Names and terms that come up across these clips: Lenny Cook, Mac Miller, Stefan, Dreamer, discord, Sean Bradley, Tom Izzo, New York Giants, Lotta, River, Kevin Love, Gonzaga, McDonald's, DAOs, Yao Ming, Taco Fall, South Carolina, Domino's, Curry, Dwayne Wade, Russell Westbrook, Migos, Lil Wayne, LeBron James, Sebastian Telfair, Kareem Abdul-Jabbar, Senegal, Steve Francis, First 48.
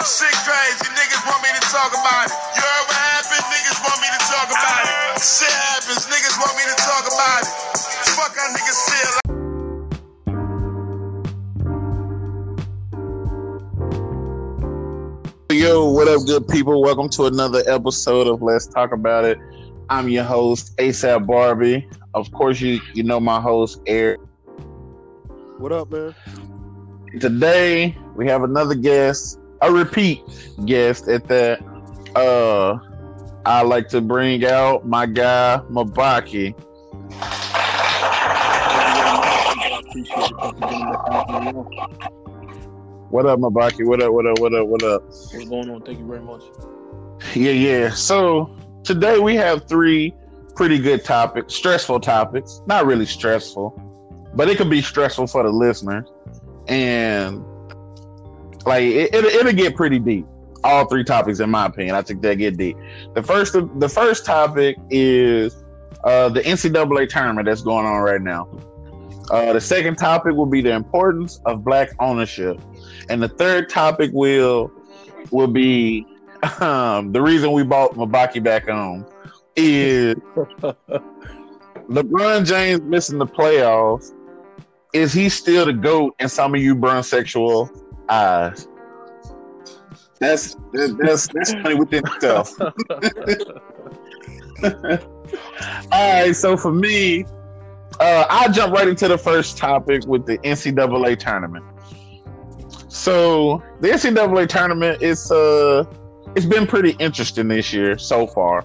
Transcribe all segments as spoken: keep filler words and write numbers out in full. Shit crazy, niggas want me to talk about it. You heard what happened? Niggas want me to talk about it. Shit happens, niggas want me to talk about it. Fuck our niggas still. Yo, what up, good people? Welcome to another episode of Let's Talk About It. I'm your host, ASAP Barbie. Of course, you you know my host, Eric. What up, man? Today, we have another guest. A repeat guest at that. Uh, I like to bring out my guy Mabaki. What up, Mabaki? What up? What up? What up? What up? What's going on? Thank you very much. Yeah, yeah. So today we have three pretty good topics, stressful topics. Not really stressful, but it could be stressful for the listeners. And Like it, it, it'll get pretty deep. All three topics, in my opinion, I think they get deep. The first, the first topic is uh, the N C double A tournament that's going on right now. Uh, the second topic will be the importance of black ownership, and the third topic will will be um, the reason we bought Mabaki back on is LeBron James missing the playoffs. Is he still the GOAT? And some of you Brunsexual. Uh, that's that's that's funny within itself. All right, so for me, uh, I'll jump right into the first topic with the N C double A tournament. So the N C double A tournament is uh it's been pretty interesting this year so far,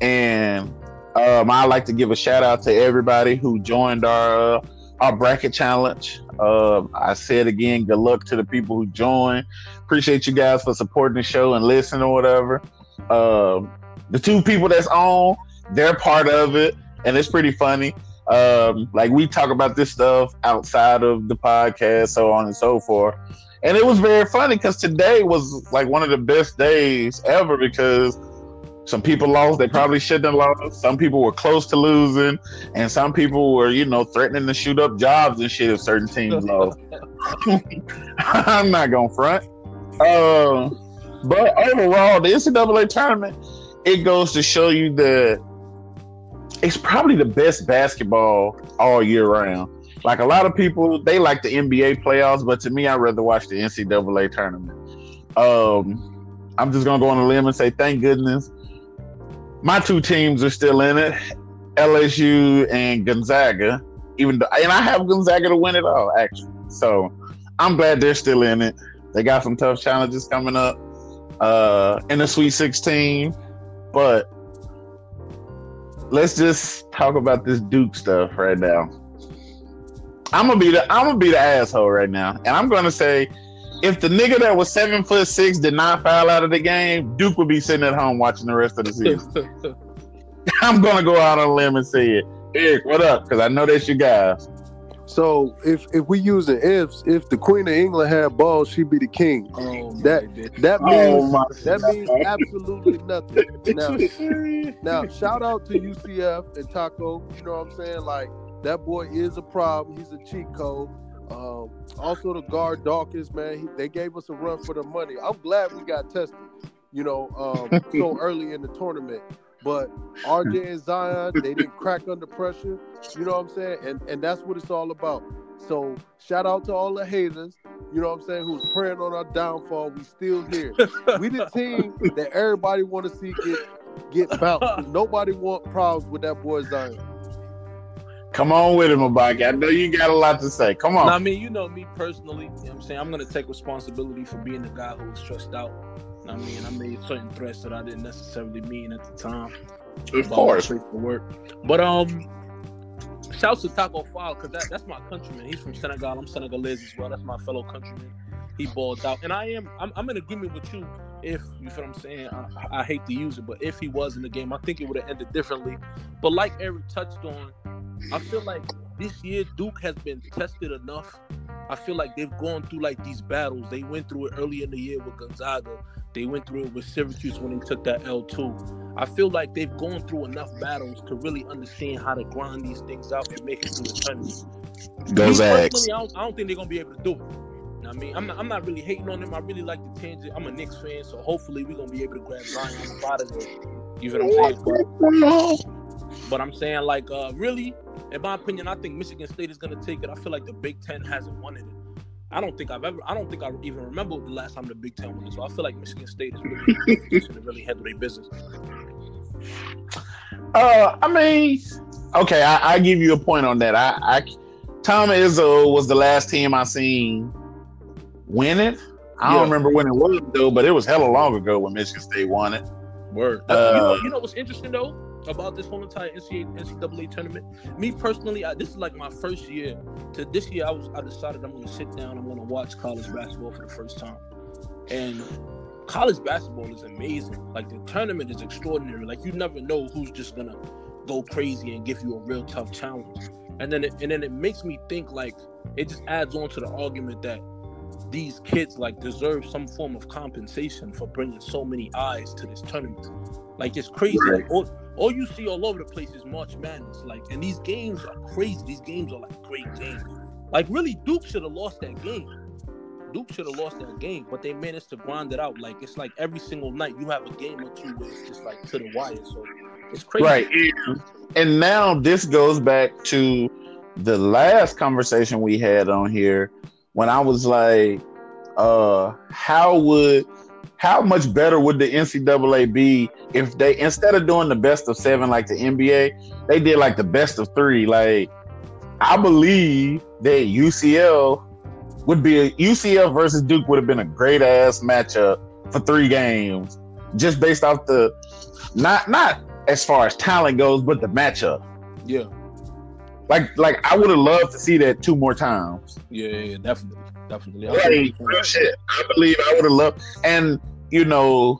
and um, I like to give a shout out to everybody who joined our. Uh, Our bracket challenge. Uh, I said again, good luck to the people who joined. Appreciate you guys for supporting the show and listening or whatever. Uh, the two people that's on, they're part of it, and it's pretty funny. Um, like we talk about this stuff outside of the podcast, so on and so forth. And it was very funny because today was like one of the best days ever because some people lost. They probably shouldn't have lost. Some people were close to losing. And some people were, you know, threatening to shoot up jobs and shit if certain teams lost. I'm not going to front. Uh, but overall, the N C double A tournament, it goes to show you that it's probably the best basketball all year round. Like a lot of people, they like the N B A playoffs, but to me, I'd rather watch the N C double A tournament. Um, I'm just going to go on a limb and say, thank goodness. My two teams are still in it, L S U and Gonzaga. Even though, and I have Gonzaga to win it all, actually. So I'm glad they're still in it. They got some tough challenges coming up uh, in the Sweet sixteen. But let's just talk about this Duke stuff right now. I'm gonna be the I'm gonna be the asshole right now, and I'm gonna say, if the nigga that was seven foot six did not foul out of the game, Duke would be sitting at home watching the rest of the season. I'm gonna go out on a limb and say it. Eric, what up? Because I know that's you guys. So if if we use the ifs, if the Queen of England had balls, she'd be the king. Oh, that that means oh, that God. means absolutely nothing. Now, now shout out to U C F and Taco. You know what I'm saying? Like that boy is a problem. He's a cheat code. Um, also, the guard Dawkins, man, he, they gave us a run for the money. I'm glad we got tested, you know, um, so early in the tournament. But R J and Zion, they didn't crack under pressure. You know what I'm saying? And and that's what it's all about. So shout out to all the haters, you know what I'm saying, who's praying on our downfall. We still here. We the team that everybody want to see get get bounced. Nobody want problems with that boy Zion. Come on with it, Mabaki. I know you got a lot to say. Come on. Now, I mean, you know me personally. You know what I'm saying? I'm going to take responsibility for being the guy who was stressed out. You know what I mean, I made certain threats that I didn't necessarily mean at the time. Of course. Work. But um, shout out to Taco Fall because that, that's my countryman. He's from Senegal. I'm Senegalese as well. That's my fellow countryman. He balled out. And I am, I'm, I'm in agreement with you if, you feel what I'm saying, I, I hate to use it, but if he was in the game, I think it would have ended differently. But like Eric touched on, I feel like this year Duke has been tested enough. I feel like they've gone through like these battles. They went through it early in the year with Gonzaga. They went through it with Syracuse when they took that L two. I feel like they've gone through enough battles to really understand how to grind these things out and make it through the tournament. Those I don't think they're going to be able to do it. You know what I mean? I'm not, I'm not really hating on him. I really like the tangent. I'm a Knicks fan, so hopefully we're going to be able to grab Zion out of it. You know what I'm saying? But I'm saying, like, uh, really, in my opinion, I think Michigan State is going to take it. I feel like the Big Ten hasn't won it. I don't think I've ever, I don't think I even remember the last time the Big Ten won it. So I feel like Michigan State is really to really handle their business. Uh, I mean, okay, I, I give you a point on that. I, I Tom Izzo was the last team I seen win it. I yeah. don't remember when it was though, but it was hella long ago when Michigan State won it. Word. Uh, you, know, you know what's interesting though about this whole entire N C double A tournament? Me personally, I, this is like my first year. To this year, I was I decided I'm going to sit down. I'm going to watch college basketball for the first time. And college basketball is amazing. Like the tournament is extraordinary. Like you never know who's just going to go crazy and give you a real tough challenge. And then it, and then it makes me think, like, it just adds on to the argument that these kids like deserve some form of compensation for bringing so many eyes to this tournament. Like it's crazy. Like, all, all you see all over the place is March Madness. Like, and these games are crazy. These games are like great games. Like really, Duke should have lost that game. Duke should have lost that game, but they managed to grind it out. Like it's like every single night you have a game or two where it's just like to the wire. So it's crazy. Right. And now this goes back to the last conversation we had on here. When I was like, uh, how would, how much better would the N C double A be if they, instead of doing the best of seven like the N B A, they did like the best of three. Like, I believe that U C L would be, a, U C L versus Duke would have been a great ass matchup for three games, just based off the, not not as far as talent goes, but the matchup. Yeah. Like, like I would have loved to see that two more times. Yeah, yeah, definitely, definitely. Like, real shit. I believe I would have loved, and you know,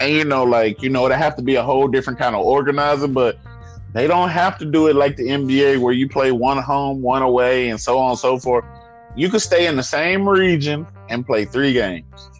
and you know, like you know, it'd have to be a whole different kind of organizer. But they don't have to do it like the N B A, where you play one home, one away, and so on and so forth. You could stay in the same region and play three games.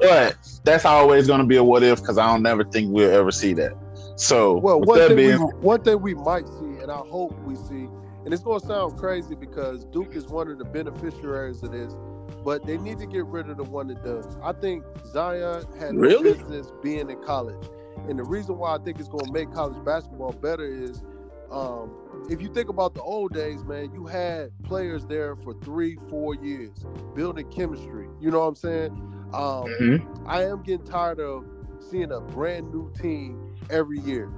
But that's always going to be a what if, because I don't never think we'll ever see that. So, well, one thing, being, we, one thing we might see, and I hope we see, and it's going to sound crazy because Duke is one of the beneficiaries of this, but they need to get rid of the one that does. I think Zion had really? no business being in college. And the reason why I think it's going to make college basketball better is um, if you think about the old days, man, you had players there for three, four years, building chemistry. You know what I'm saying? Um, mm-hmm. I am getting tired of seeing a brand new team every year.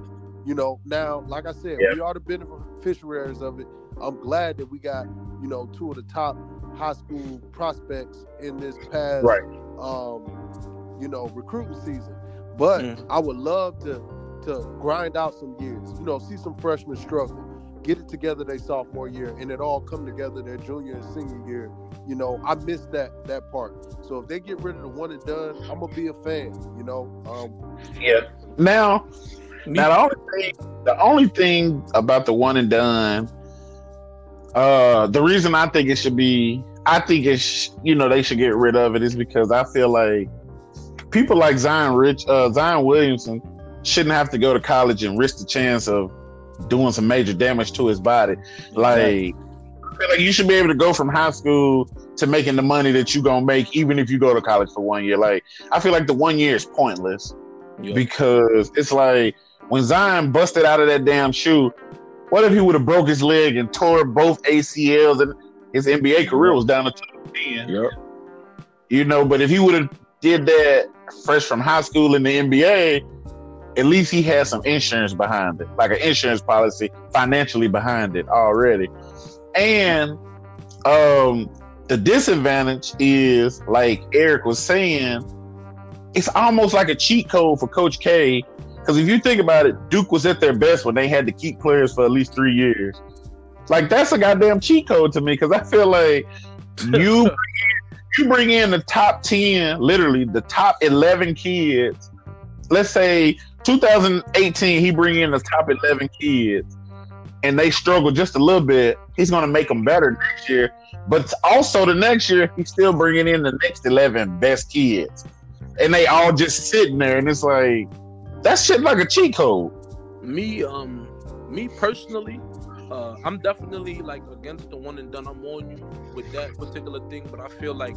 You know, now, like I said, yeah. we are the beneficiaries of it. I'm glad that we got, you know, two of the top high school prospects in this past, right. um, you know, recruiting season. But mm. I would love to to grind out some years, you know, see some freshmen struggle, get it together their sophomore year, and it all come together their junior and senior year. You know, I miss that that part. So if they get rid of the one and done, I'm going to be a fan, you know. Um, yeah. Now, now the only thing, the only thing about the one and done, uh, the reason I think it should be, I think it's sh- you know they should get rid of it is because I feel like people like Zion Rich, uh, Zion Williamson shouldn't have to go to college and risk the chance of doing some major damage to his body. Like, I feel like you should be able to go from high school to making the money that you gonna make, even if you go to college for one year. Like, I feel like the one year is pointless. Yeah. Because it's like when Zion busted out of that damn shoe, what if he would have broke his leg and tore both A C Ls and his N B A career was down to ten? Yep. You know, but if he would have did that fresh from high school in the N B A, at least he had some insurance behind it, like an insurance policy financially behind it already. And um, the disadvantage is, like Eric was saying, it's almost like a cheat code for Coach K, because if you think about it, Duke was at their best when they had to keep players for at least three years. Like, that's a goddamn cheat code to me, because I feel like you, bring in, you bring in the top ten, literally the top eleven kids. Let's say two thousand eighteen, he bring in the top eleven kids, and they struggle just a little bit. He's going to make them better next year. But also the next year, he's still bringing in the next eleven best kids. And they all just sitting there, and it's like that shit like a cheat code. Me, um, me personally, uh, I'm definitely like against the one and done. I'm on you with that particular thing, but I feel like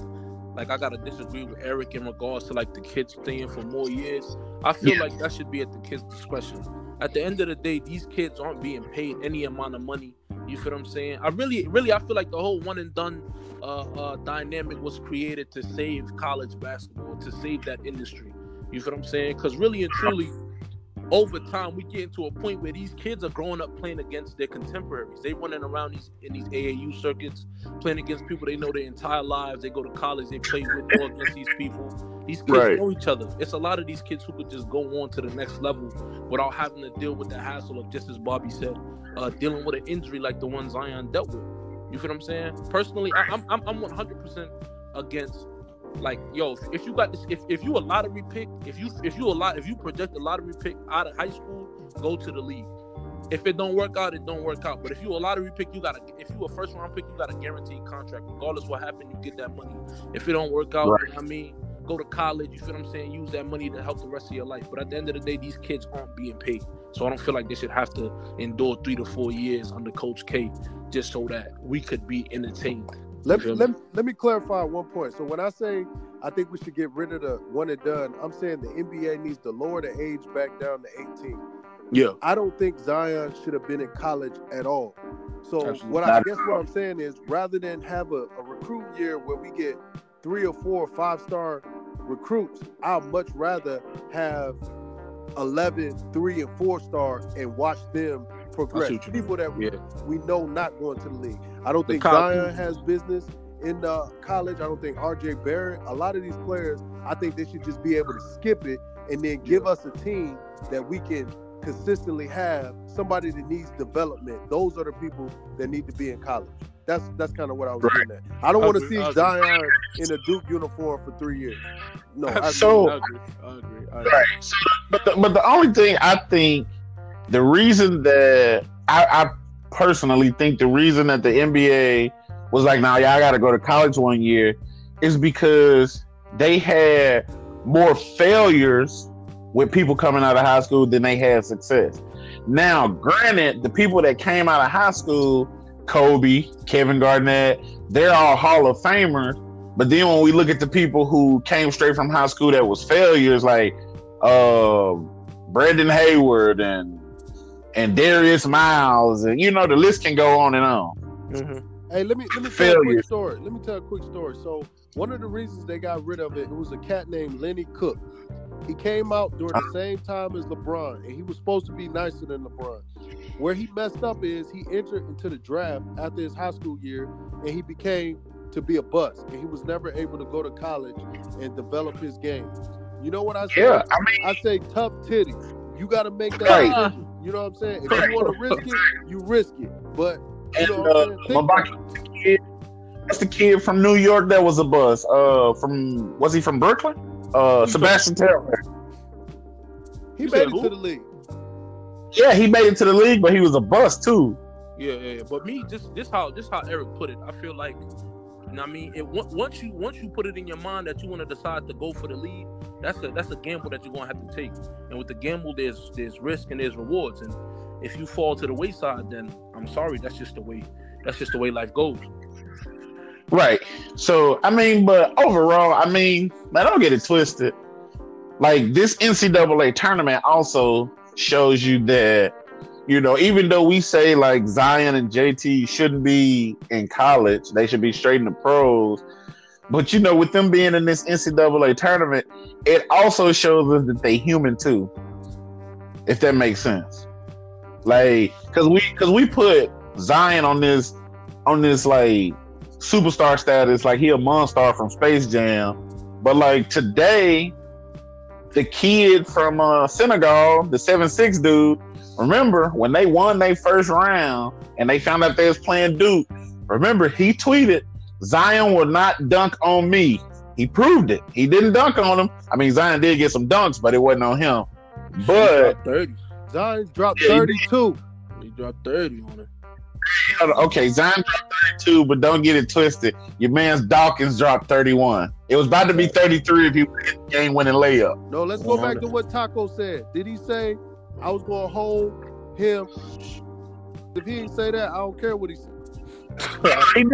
like I gotta disagree with Eric in regards to like the kids staying for more years. I feel yeah. like that should be at the kids' discretion. At the end of the day, these kids aren't being paid any amount of money. You feel what I'm saying? I really, really, I feel like the whole one and done uh, uh, dynamic was created to save college basketball, to save that industry. You feel what I'm saying? Because really and truly, over time, we get to a point where these kids are growing up playing against their contemporaries. They running around these in these A A U circuits, playing against people they know their entire lives. They go to college, they play with or against these people. These kids right. know each other. It's a lot of these kids who could just go on to the next level without having to deal with the hassle of, just as Bobby said, uh, dealing with an injury like the one Zion dealt with. You feel what I'm saying? Personally, I, I'm, I'm I'm one hundred percent against. Like, yo, if you got this, if, if you a lottery pick, if you if you a lot, if you project a lottery pick out of high school, go to the league. If it don't work out, it don't work out. But if you a lottery pick, you gotta. If you a first round pick, you got a guaranteed contract. Regardless what happened, you get that money. If it don't work out, right. you know what I mean, go to college. You feel what I'm saying? Use that money to help the rest of your life. But at the end of the day, these kids aren't being paid, so I don't feel like they should have to endure three to four years under Coach K just so that we could be entertained. Let me, let, let me clarify one point. So when I say I think we should get rid of the one and done, I'm saying the N B A needs to lower the age back down to eighteen. Yeah. I don't think Zion should have been in college at all. So Absolutely. what I guess what I'm saying is, rather than have a, a recruit year where we get three or four or five-star recruits, I'd much rather have eleven, three, and four-star and watch them progress. People that we, yeah. we know not going to the league. I don't the think college. Zion has business in uh, college. I don't think R J Barrett. A lot of these players, I think they should just be able to skip it and then give yeah. us a team that we can consistently have somebody that needs development. Those are the people that need to be in college. That's that's kind of what I was right. getting at. I don't want to see I'll Zion agree. in a Duke uniform for three years. No, I so, agree. I agree. I agree. Right. So, but the, but the only thing I think, the reason that I, I personally think the reason that the N B A was like, nah, y'all got to go to college one year is because they had more failures with people coming out of high school than they had success. Now, granted, the people that came out of high school, Kobe, Kevin Garnett, they're all Hall of Famers. But then when we look at the people who came straight from high school that was failures, like uh, Brandon Hayward and and Darius Miles, and you know the list can go on and on. Mm-hmm. Hey, let me let me Failure. tell a quick story. Let me tell a quick story. So one of the reasons they got rid of it, it was a cat named Lenny Cook. He came out during the same time as LeBron, and he was supposed to be nicer than LeBron. Where he messed up is he entered into the draft after his high school year, and he became to be a bust, and he was never able to go to college and develop his game. You know what I say? Yeah, I, mean, I say tough titty. You got to make that decision. You know what I'm saying? If you want to risk it, you risk it. But you and, know what I'm saying? Uh, Mabaki, kid, that's the kid from New York that was a bust. Uh, from was he from Brooklyn? Uh, Sebastian Telfair. He made it who? to the league. Yeah, he made it to the league, but he was a bust too. Yeah, yeah. yeah. But me, just this how this how Eric put it. I feel like, you know what I mean, it, once you once you put it in your mind that you want to decide to go for the league, that's a that's a gamble that you're gonna have to take. And with the gamble, there's there's risk and there's rewards. And if you fall to the wayside, then I'm sorry, that's just the way that's just the way life goes. Right. So I mean, but overall, I mean, man, don't get it twisted. Like this N C double A tournament also shows you that, you know, even though we say like Zion and J T shouldn't be in college, they should be straight in the pros. But, you know, with them being in this N C double A tournament, it also shows us that they human, too, if that makes sense. Like, because we because we put Zion on this, on this like, superstar status, like he a monster from Space Jam. But, like, today, the kid from uh, Senegal, the seven six dude, remember, when they won their first round and they found out they was playing Duke, remember, he tweeted, Zion will not dunk on me. He proved it. He didn't dunk on him. I mean, Zion did get some dunks, but it wasn't on him. But Zion dropped thirty-two. He dropped thirty on it. Okay, Zion dropped thirty-two, but don't get it twisted. Your man's Dawkins dropped thirty-one. It was about to be thirty-three if he hit the game-winning layup. No, let's go back to what Taco said. Did he say I was going to hold him If he didn't say that, I don't care what he said. He did.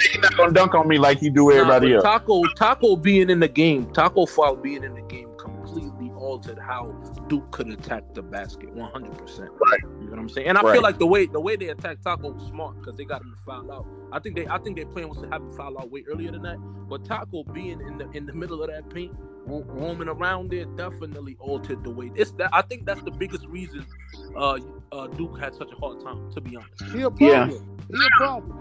He's not gonna dunk on me like he do everybody nah, else. Taco, Taco being in the game, Taco Fall being in the game, completely altered how Duke could attack the basket, one hundred percent. You know what I'm saying? And I right. feel like the way the way they attacked Taco was smart because they got him to foul out. I think they I think their plan was to have him foul out way earlier than that. But Taco being in the in the middle of that paint, roaming around there, definitely altered the way. It's that I think that's the biggest reason uh, uh, Duke had such a hard time. To be honest, he a problem. Yeah. He a problem.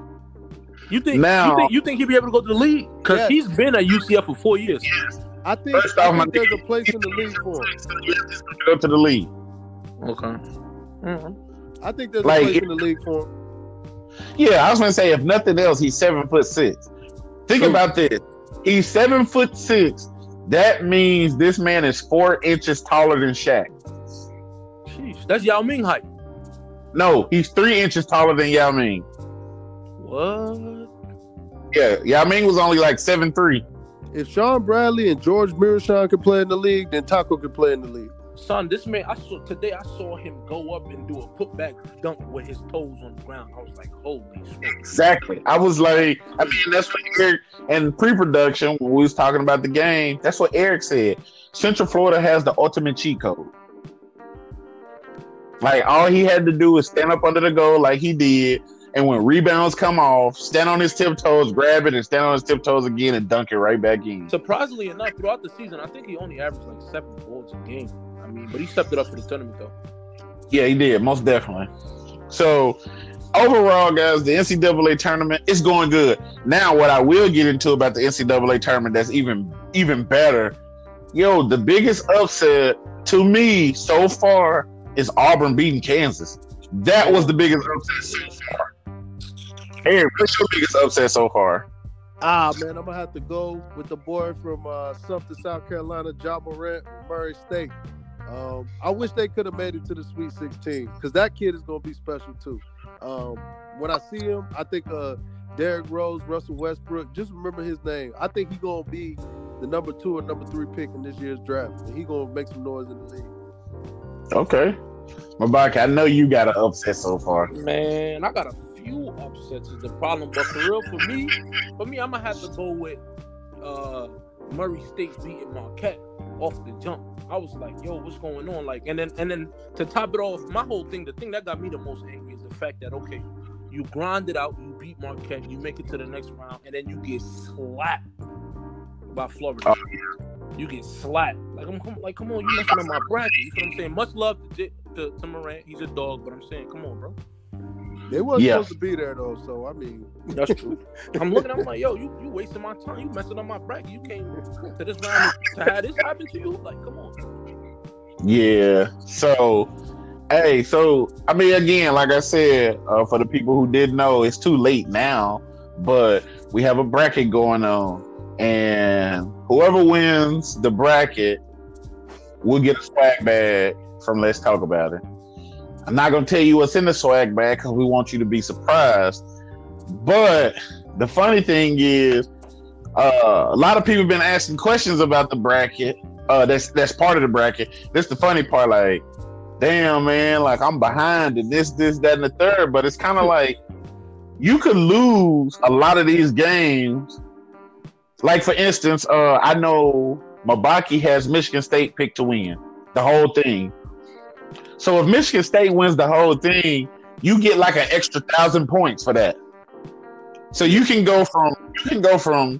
You think, now, you think you think he'll be able to go to the league? Because yes. he's been at U C F for four years. Yes. I think, First I think there's a place in the league for him. Go to the league. Okay. Mm-hmm. I think there's like, a place it, in the league for him. Yeah, I was going to say, if nothing else, he's seven foot six. Think Ooh. about this. He's seven foot six. That means this man is four inches taller than Shaq. Jeez, that's Yao Ming height. No, he's three inches taller than Yao Ming. What? Yeah, Yao Ming was only like seven three. If Sean Bradley and George Mearshon could play in the league, then Taco could play in the league. Son, this man, I saw today I saw him go up and do a putback dunk with his toes on the ground. I was like, holy shit. Exactly. I was like, I mean, that's what Eric, and pre-production, when we was talking about the game, that's what Eric said. Central Florida has the ultimate cheat code. Like, all he had to do was stand up under the goal like he did. And when rebounds come off, stand on his tiptoes, grab it, and stand on his tiptoes again and dunk it right back in. Surprisingly enough, throughout the season, I think he only averaged like seven goals a game. I mean, but he stepped it up for the tournament, though. Yeah, he did, most definitely. So, overall, guys, the N C double A tournament is going good. Now, what I will get into about the N C double A tournament that's even even better, yo, the biggest upset to me so far is Auburn beating Kansas. That was the biggest upset so far. Hey, what's your biggest upset so far? Ah, man, I'm going to have to go with the boy from uh, Sumter, South Carolina, Ja Morant, Murray State. Um, I wish they could have made it to the Sweet sixteen because that kid is going to be special too. Um, when I see him, I think uh, Derrick Rose, Russell Westbrook, just remember his name. I think he's going to be the number two or number three pick in this year's draft. And he's going to make some noise in the league. Okay. Mabaki, I know you got an upset so far. Man, I got a few upsets is the problem, but for real, for me, for me, I'm gonna have to go with uh, Murray State beating Marquette off the jump. I was like, "Yo, what's going on?" Like, and then and then to top it off, my whole thing, the thing that got me the most angry is the fact that okay, you grind it out, you beat Marquette, you make it to the next round, and then you get slapped by Florida. Oh, yeah. You get slapped. Like, I'm like, come on, you messing up my bracket. You know what I'm saying? Much love to, to, to Morant. He's a dog, but I'm saying, come on, bro. They wasn't yeah. supposed to be there though, so I mean that's true. I'm looking, I'm like, yo, you, you wasting my time, you messing up my bracket. You came to this round to have this happen to you. Like, come on. Yeah. So, hey, so I mean, again, like I said, uh, for the people who didn't know, it's too late now, but we have a bracket going on, and whoever wins the bracket will get a swag bag from Let's Talk About It. I'm not going to tell you what's in the swag bag because we want you to be surprised. But the funny thing is, uh, a lot of people have been asking questions about the bracket. Uh, that's that's part of the bracket. That's the funny part. Like, damn, man, like I'm behind in this, this, that, and the third. But it's kind of like you could lose a lot of these games. Like, for instance, uh, I know Mabaki has Michigan State picked to win the whole thing. So if Michigan State wins the whole thing, you get like an extra thousand points for that. So you can go from you can go from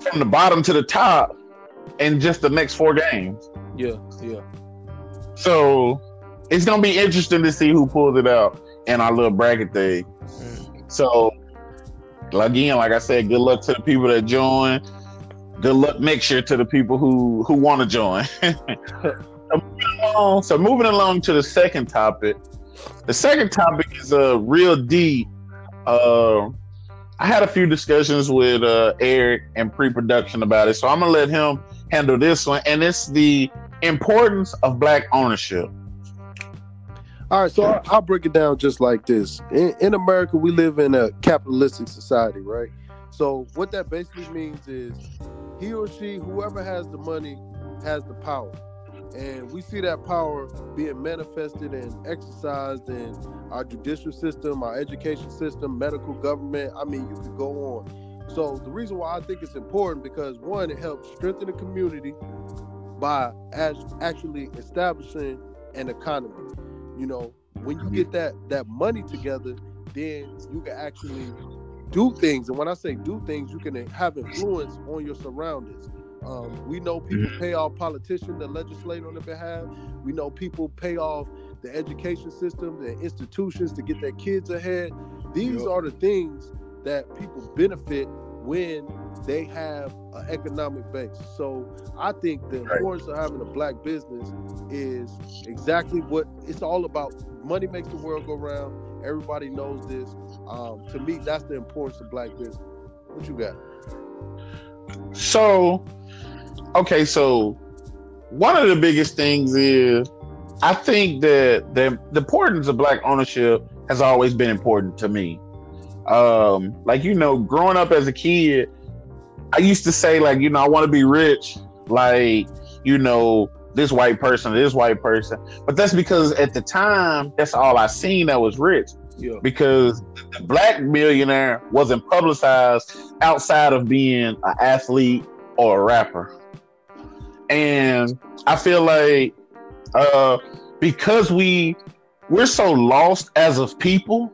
from the bottom to the top in just the next four games. Yeah, yeah. So it's gonna be interesting to see who pulls it out in our little bracket thing. Mm. So again, like I said, good luck to the people that join. Good luck mixture to the people who who want to join. So moving along to the second topic. The second topic is a uh, real deep. Uh, I had a few discussions with uh, Eric in pre-production about it, so I'm gonna let him handle this one. And it's the importance of black ownership. All right, so I'll, I'll break it down just like this. In, in America, we live in a capitalistic society, right? So what that basically means is he or she, whoever has the money, has the power. And we see that power being manifested and exercised in our judicial system, our education system, medical, government. I mean, you could go on. So the reason why I think it's important, because one, it helps strengthen the community by as actually establishing an economy. You know, when you get that, that money together, then you can actually do things. And when I say do things, you can have influence on your surroundings. Um, we know people pay off politicians that legislate on their behalf. We know people pay off the education system, the institutions to get their kids ahead. These are the things that people benefit when they have an economic base. So I think the importance of having a black business is exactly what it's all about. Money makes the world go round. Everybody knows this. Um, to me, that's the importance of black business. What you got? So... Okay, so one of the biggest things is I think that the, the importance of black ownership has always been important to me. Um, like, you know, growing up as a kid, I used to say, like, you know, I want to be rich, like, you know, this white person, this white person. But that's because at the time, that's all I seen that was rich. Yeah. Because the black millionaire wasn't publicized outside of being an athlete or a rapper. And I feel like uh, because we we're so lost as of people,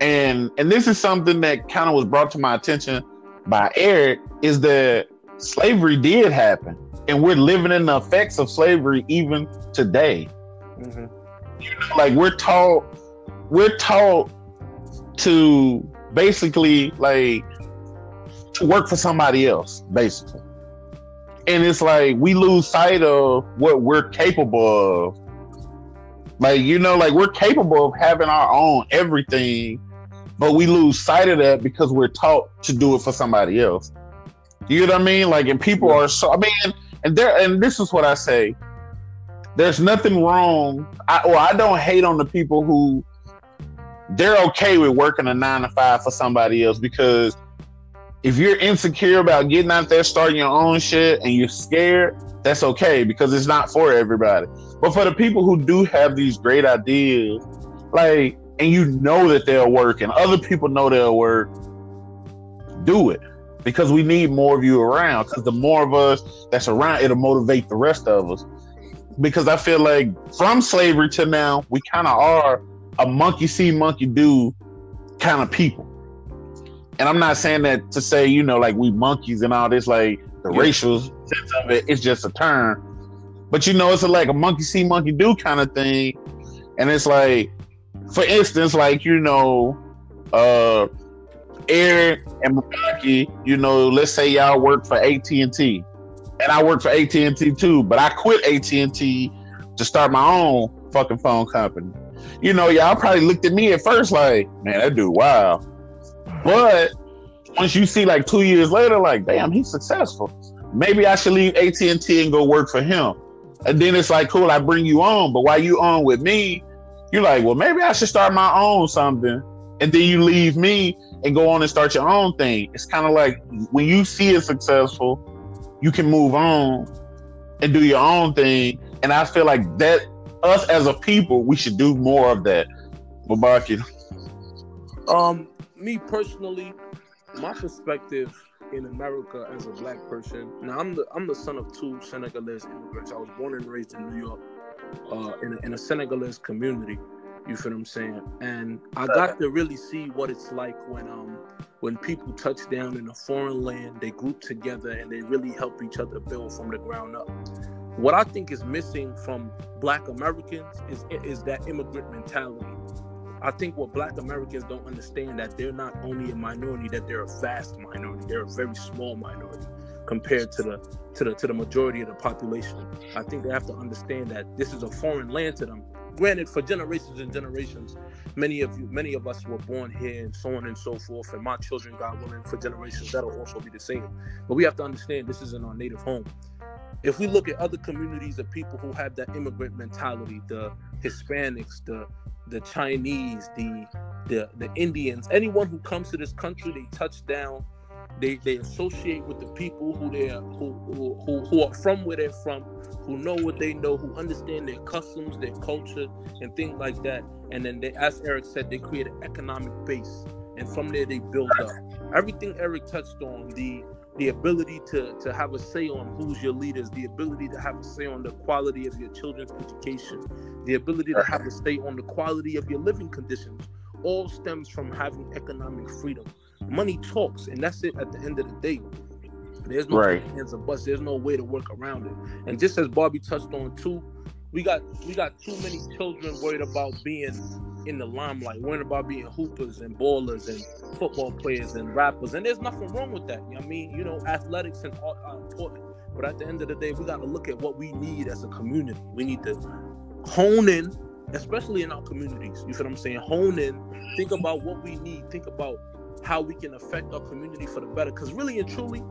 and and this is something that kind of was brought to my attention by Eric, is that slavery did happen, and we're living in the effects of slavery even today. Mm-hmm. You know, like we're taught we're taught to basically like to work for somebody else, basically. And it's like we lose sight of what we're capable of. Like, you know, like we're capable of having our own everything, but we lose sight of that because we're taught to do it for somebody else. You know what I mean? Like, and people are so, I mean, and there, and this is what I say. There's nothing wrong. I, or I don't hate on the people who they're okay with working a nine to five for somebody else, because if you're insecure about getting out there, starting your own shit, and you're scared, that's okay, because it's not for everybody. But for the people who do have these great ideas, like, and you know that they'll work and other people know they'll work, do it, because we need more of you around, because the more of us that's around, it'll motivate the rest of us. Because I feel like from slavery to now, we kind of are a monkey see, monkey do kind of people. And I'm not saying that to say, you know, like we monkeys and all this, like the yeah. racial sense of it, it's just a term. But, you know, it's a, like a monkey see, monkey do kind of thing. And it's like, for instance, like, you know, uh, Eric and Mabaki, you know, let's say y'all work for A T and T. And I work for A T and T too, but I quit A T and T to start my own fucking phone company. You know, y'all probably looked at me at first like, man, that dude, wow. But once you see, like two years later, like, damn, he's successful. Maybe I should leave A T and T and go work for him. And then it's like, cool, I bring you on. But while you on with me, you're like, well, maybe I should start my own something. And then you leave me and go on and start your own thing. It's kind of like when you see it successful, you can move on and do your own thing. And I feel like that us as a people, we should do more of that. Mabaki. Um. Me personally, my perspective in America as a black person. Now, I'm the I'm the son of two Senegalese immigrants. I was born and raised in New York, uh, in a, in a Senegalese community. You feel what I'm saying? And I got to really see what it's like when um when people touch down in a foreign land. They group together and they really help each other build from the ground up. What I think is missing from Black Americans is is that immigrant mentality. I think what Black Americans don't understand, that they're not only a minority, that they're a vast minority. They're a very small minority compared to the to the to the majority of the population. I think they have to understand that this is a foreign land to them. Granted, for generations and generations, many of you, many of us were born here and so on and so forth. And my children, God willing, for generations, that'll also be the same. But we have to understand this isn't our native home. If we look at other communities of people who have that immigrant mentality, the Hispanics, the the Chinese, the, the the Indians, anyone who comes to this country, they touch down, They they associate with the people who they who, who who who are from where they're from, who know what they know, who understand their customs, their culture, and things like that. And then they, as Eric said, they create an economic base, and from there they build up. Everything Eric touched on, the the ability to to have a say on who's your leaders, the ability to have a say on the quality of your children's education, the ability to have a say on the quality of your living conditions, all stems from having economic freedom. Money talks, and that's it at the end of the day. There's no right. hands or buts. There's no way to work around it. And just as Barbie touched on too, we got we got too many children worried about being in the limelight, worried about being hoopers and ballers and football players and rappers. And there's nothing wrong with that. I mean, you know, athletics and art are important. But at the end of the day, we got to look at what we need as a community. We need to hone in, especially in our communities. You feel what I'm saying? Hone in. Think about what we need. Think about how we can affect our community for the better. Because really and truly,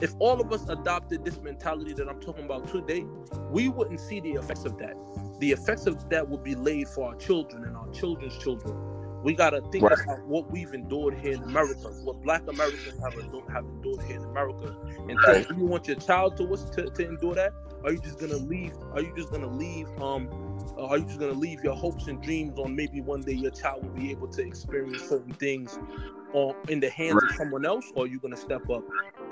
if all of us adopted this mentality that I'm talking about today, we wouldn't see the effects of that. The effects of that would be laid for our children and our children's children. We got to think right. about what we've endured here in America, what Black Americans have endured, have endured here in America. And so right. do you want your child to, to to endure that? Are you just gonna leave? Are you just gonna leave? Um, uh, are you just gonna leave your hopes and dreams on maybe one day your child will be able to experience certain things or in the hands right. of someone else, or are you gonna step up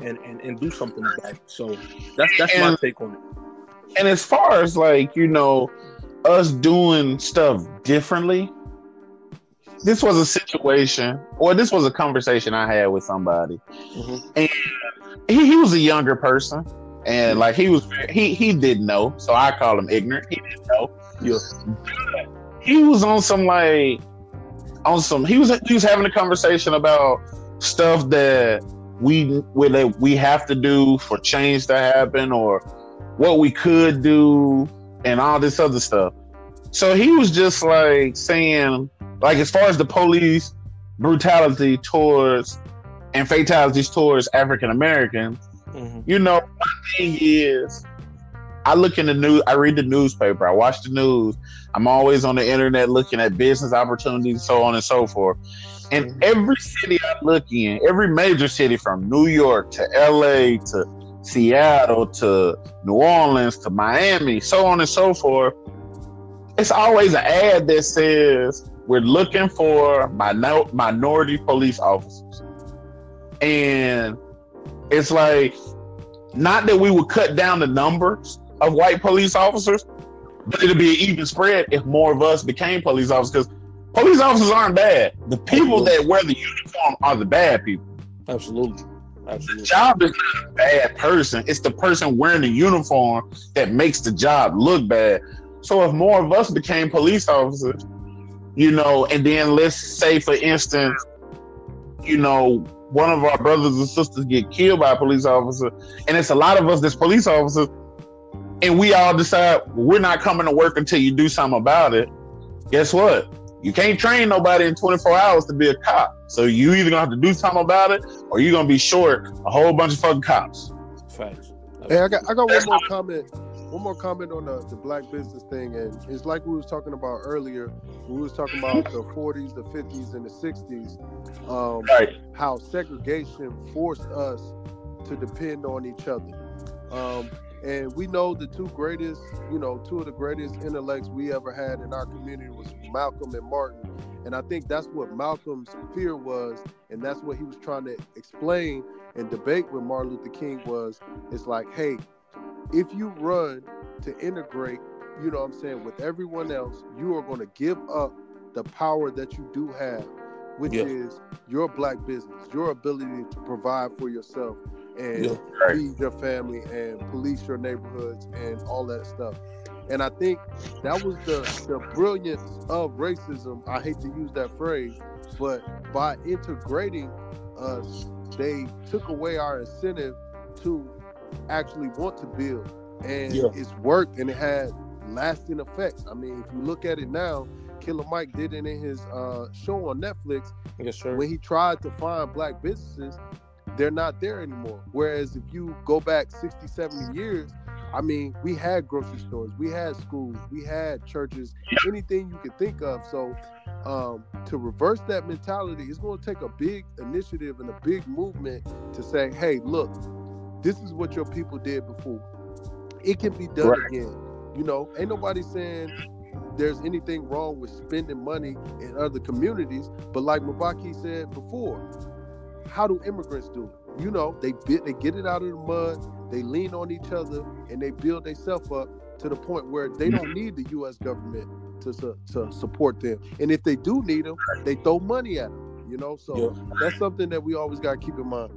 and, and, and do something about it? So that's that's and, my take on it. And as far as like, you know, us doing stuff differently, this was a situation, or this was a conversation I had with somebody, mm-hmm. and he, he was a younger person, and mm-hmm. like he was he he didn't know, so I call him ignorant. He didn't know. Yeah. He was on some like. On some, he was he was having a conversation about stuff that we that we have to do for change to happen, or what we could do, and all this other stuff. So he was just like saying, like as far as the police brutality towards and fatalities towards African Americans, mm-hmm. you know, my thing is, I look in the news, I read the newspaper, I watch the news. I'm always on the internet looking at business opportunities, so on and so forth. And mm-hmm. every city I look in, every major city from New York to L A to Seattle to New Orleans to Miami, so on and so forth, it's always an ad that says, we're looking for minor- minority police officers. And it's like, not that we would cut down the numbers of white police officers, but it'll be an even spread if more of us became police officers, because police officers aren't bad. The people Absolutely. That wear the uniform are the bad people. Absolutely. Absolutely. The job is not a bad person. It's the person wearing the uniform that makes the job look bad. So if more of us became police officers, you know, and then let's say, for instance, you know, one of our brothers and sisters get killed by a police officer, and it's a lot of us that's police officers, and we all decide we're not coming to work until you do something about it. Guess what? You can't train nobody in twenty-four hours to be a cop. So you either gonna have to do something about it, or you're gonna be short a whole bunch of fucking cops. Facts. Hey, I got I got one more comment. One more comment on the, the black business thing, and it's like we was talking about earlier. We was talking about the forties, the fifties, and the sixties. Um, right. How segregation forced us to depend on each other, um, and we know the two greatest, you know, two of the greatest intellects we ever had in our community was Malcolm and Martin. And I think that's what Malcolm's fear was, and that's what he was trying to explain and debate with Martin Luther King was. It's like, hey, if you run to integrate, you know what I'm saying, with everyone else, you are going to give up the power that you do have, which yeah. is your black business, your ability to provide for yourself and yeah. right. feed your family and police your neighborhoods and all that stuff. And I think that was the, the brilliance of racism. I hate to use that phrase, but by integrating us, they took away our incentive to actually want to build, and yeah. it's worked, and it had lasting effects. I mean, if you look at it now, Killer Mike did it in his uh show on Netflix. Yes, sir. When he tried to find black businesses, they're not there anymore. Whereas if you go back sixty, seventy years, I mean, we had grocery stores, we had schools, we had churches, anything you could think of. So um, to reverse that mentality, it's going to take a big initiative and a big movement to say, hey, look, this is what your people did before. It can be done right. again. You know, ain't nobody saying there's anything wrong with spending money in other communities. But like Mabaki said before, how do immigrants do it? You know, they, they get it out of the mud, they lean on each other, and they build themselves up to the point where they don't need the U S government to, su- to support them. And if they do need them, they throw money at them, you know? So yeah. that's something that we always got to keep in mind.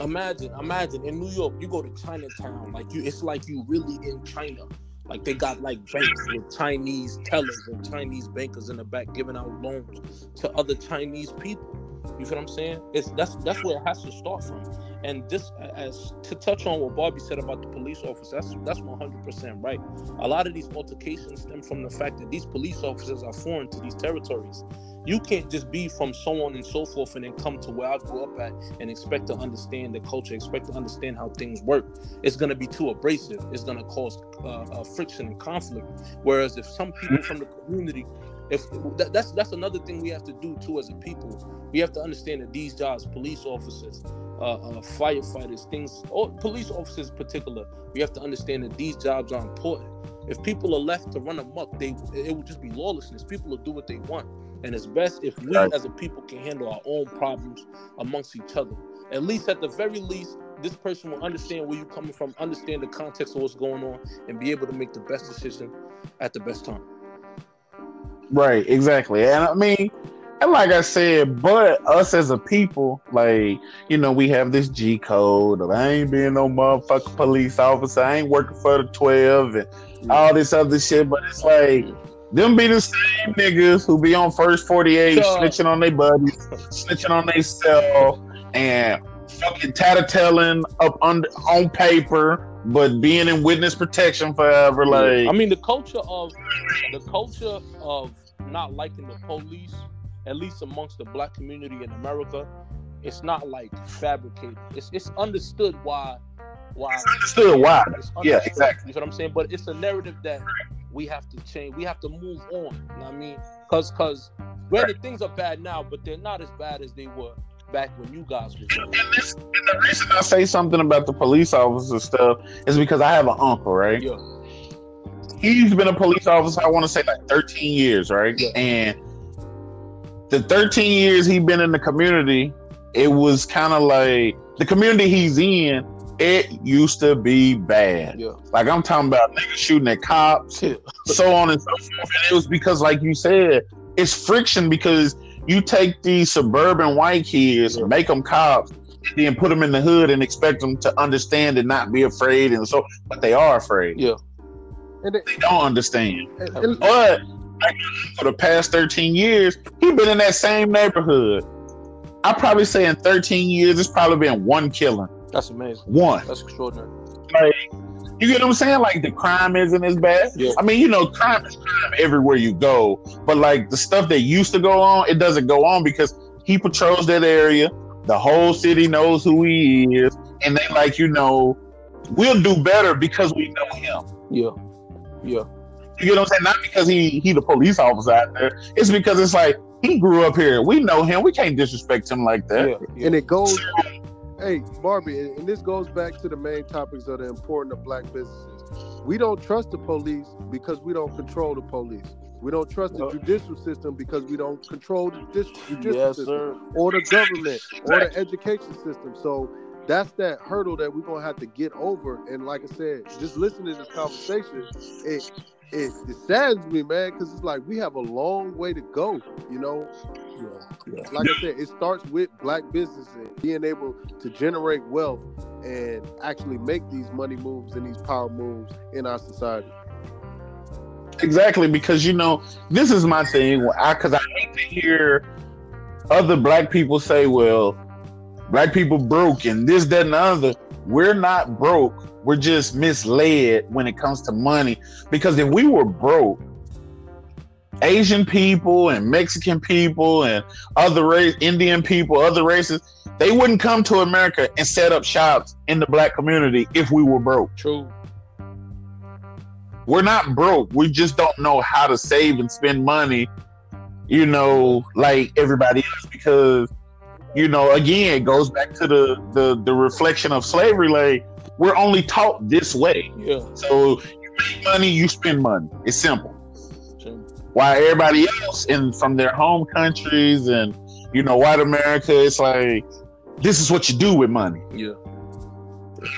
Imagine, imagine, in New York, you go to Chinatown, like you, it's like you really in China. Like they got like banks with Chinese tellers and Chinese bankers in the back giving out loans to other Chinese people. You feel what I'm saying? It's that's that's where it has to start from. And this, as to touch on what Barbie said about the police officers, that's that's one hundred percent right. A lot of these altercations stem from the fact that these police officers are foreign to these territories. You can't just be from so on and so forth and then come to where I grew up at and expect to understand the culture, expect to understand how things work. It's going to be too abrasive. It's going to cause uh, uh, friction and conflict. Whereas if some people from the community, if that, that's that's another thing we have to do too as a people. We have to understand that these jobs, police officers, uh, uh, firefighters, things, or police officers in particular, we have to understand that these jobs are important. If people are left to run amok, they it will just be lawlessness. People will do what they want. And it's best if we as a people can handle our own problems amongst each other. At least at the very least, this person will understand where you're coming from, understand the context of what's going on, and be able to make the best decision at the best time. Right, exactly. And I mean, and like I said, but us as a people, like, you know, we have this G code of I ain't being no motherfucking police officer, I ain't working for the twelve and mm-hmm. all this other shit, but it's like them be the same niggas who be on First forty-eight, so, snitching on their buddies, snitching on they self, and fucking tattletelling up on, on paper, but being in witness protection forever. Like, I mean, the culture of the culture of not liking the police, at least amongst the black community in America, it's not like fabricated. It's it's understood why. Why? It's understood why. It's understood, yeah, exactly. You know what I'm saying? But it's a narrative that we have to change. We have to move on. You know what I mean? Because, because, granted, things are bad now, but they're not as bad as they were back when you guys were young. And, this, and the reason I say something about the police officer stuff is because I have an uncle, right? Yeah. He's been a police officer, I want to say, like thirteen years, right? Yeah. And the thirteen years he's been in the community, it was kind of like the community he's in, it used to be bad. Yeah. Like, I'm talking about niggas shooting at cops, yeah. so on and so forth. And it was because, like you said, it's friction because you take these suburban white kids, yeah. make them cops, and then put them in the hood and expect them to understand and not be afraid. And so, but they are afraid. Yeah, and it, they don't understand. And, and, but like, for the past thirteen years, he's been in that same neighborhood. I probably say in thirteen years, it's probably been one killing. That's amazing. One. That's extraordinary. Like, you get what I'm saying? Like, the crime isn't as bad. Yeah. I mean, you know, crime is crime everywhere you go. But, like, the stuff that used to go on, it doesn't go on because he patrols that area. The whole city knows who he is. And they, like, you know, we'll do better because we know him. Yeah. Yeah. You get what I'm saying? Not because he, he the police officer out there. It's because it's like, he grew up here. We know him. We can't disrespect him like that. Yeah. Yeah. And it goes... Hey, Barbie, and this goes back to the main topics of the importance of black businesses. We don't trust the police because we don't control the police. We don't trust the judicial system because we don't control the judicial yes, system sir. or the government or the education system. So that's that hurdle that we're going to have to get over. And like I said, just listening to this conversation, it, it, it saddens me, man, because it's like we have a long way to go, you know? Yeah. Like I said, it starts with black businesses being able to generate wealth and actually make these money moves and these power moves in our society. Exactly, because, you know, this is my thing. I because I hate to hear other black people say, well, black people broke and this, that, and the other. We're not broke. We're just misled when it comes to money. Because if we were broke, Asian people and Mexican people and other race, Indian people, other races, they wouldn't come to America and set up shops in the black community if we were broke. True. We're not broke. We just don't know how to save and spend money, you know, like everybody else. Because, you know, again, it goes back to the, the, the reflection of slavery. Like, we're only taught this way. Yeah. So you make money, you spend money. It's simple. True. While everybody else in from their home countries and, you know, white America, it's like, this is what you do with money. Yeah.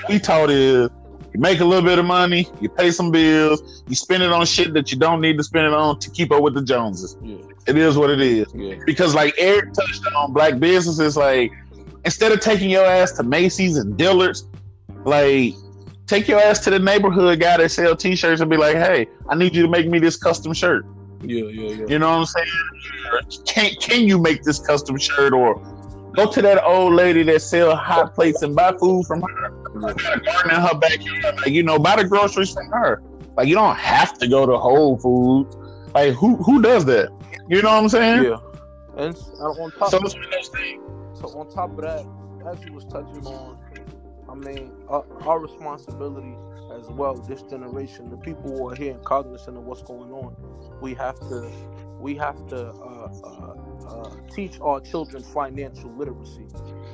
We taught is, you make a little bit of money, you pay some bills, you spend it on shit that you don't need to spend it on to keep up with the Joneses. Yeah. It is what it is. Yeah. Because like Eric touched on black businesses, like instead of taking your ass to Macy's and Dillard's, like take your ass to the neighborhood guy that sell t-shirts and be like, hey, I need you to make me this custom shirt. Yeah, yeah, yeah. You know what I'm saying? Can can you make this custom shirt? Or go to that old lady that sell hot plates and buy food from her. Got a garden in her backyard. Like, you know, buy the groceries from her. Like, you don't have to go to Whole Foods. Like, who who does that? You know what I'm saying? Yeah. And on top, so, of, so on top of that, as you was touching on, I mean, our, our responsibility as well, this generation, the people who are here and cognizant of what's going on, we have to, we have to uh, uh, uh, teach our children financial literacy.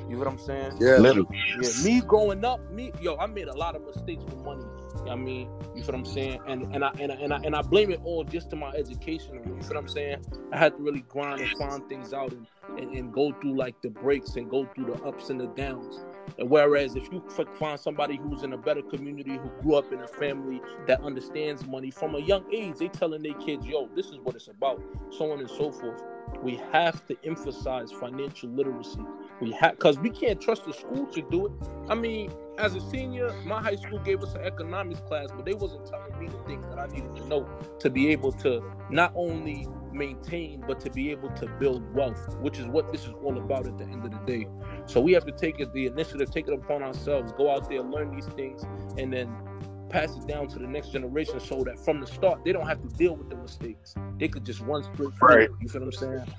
You know what I'm saying? Yeah, literally. Yeah, me growing up, me yo, I made a lot of mistakes with money. I mean, you know what I'm saying? And and I and I, and I, and I blame it all just to my education. You know what I'm saying? I had to really grind and find things out and, and, and go through like the breaks and go through the ups and the downs. And whereas if you find somebody who's in a better community, who grew up in a family that understands money from a young age, they telling their kids, yo, this is what it's about, so on and so forth. We have to emphasize financial literacy. We have, because we can't trust the school to do it. I mean, as a senior, my high school gave us an economics class, but they wasn't telling me the things that I needed to know to be able to not only maintain, but to be able to build wealth, which is what this is all about at the end of the day. So we have to take it, the initiative, take it upon ourselves, go out there, learn these things, and then pass it down to the next generation so that from the start, they don't have to deal with the mistakes. They could just run straight through. Right. You feel what I'm saying?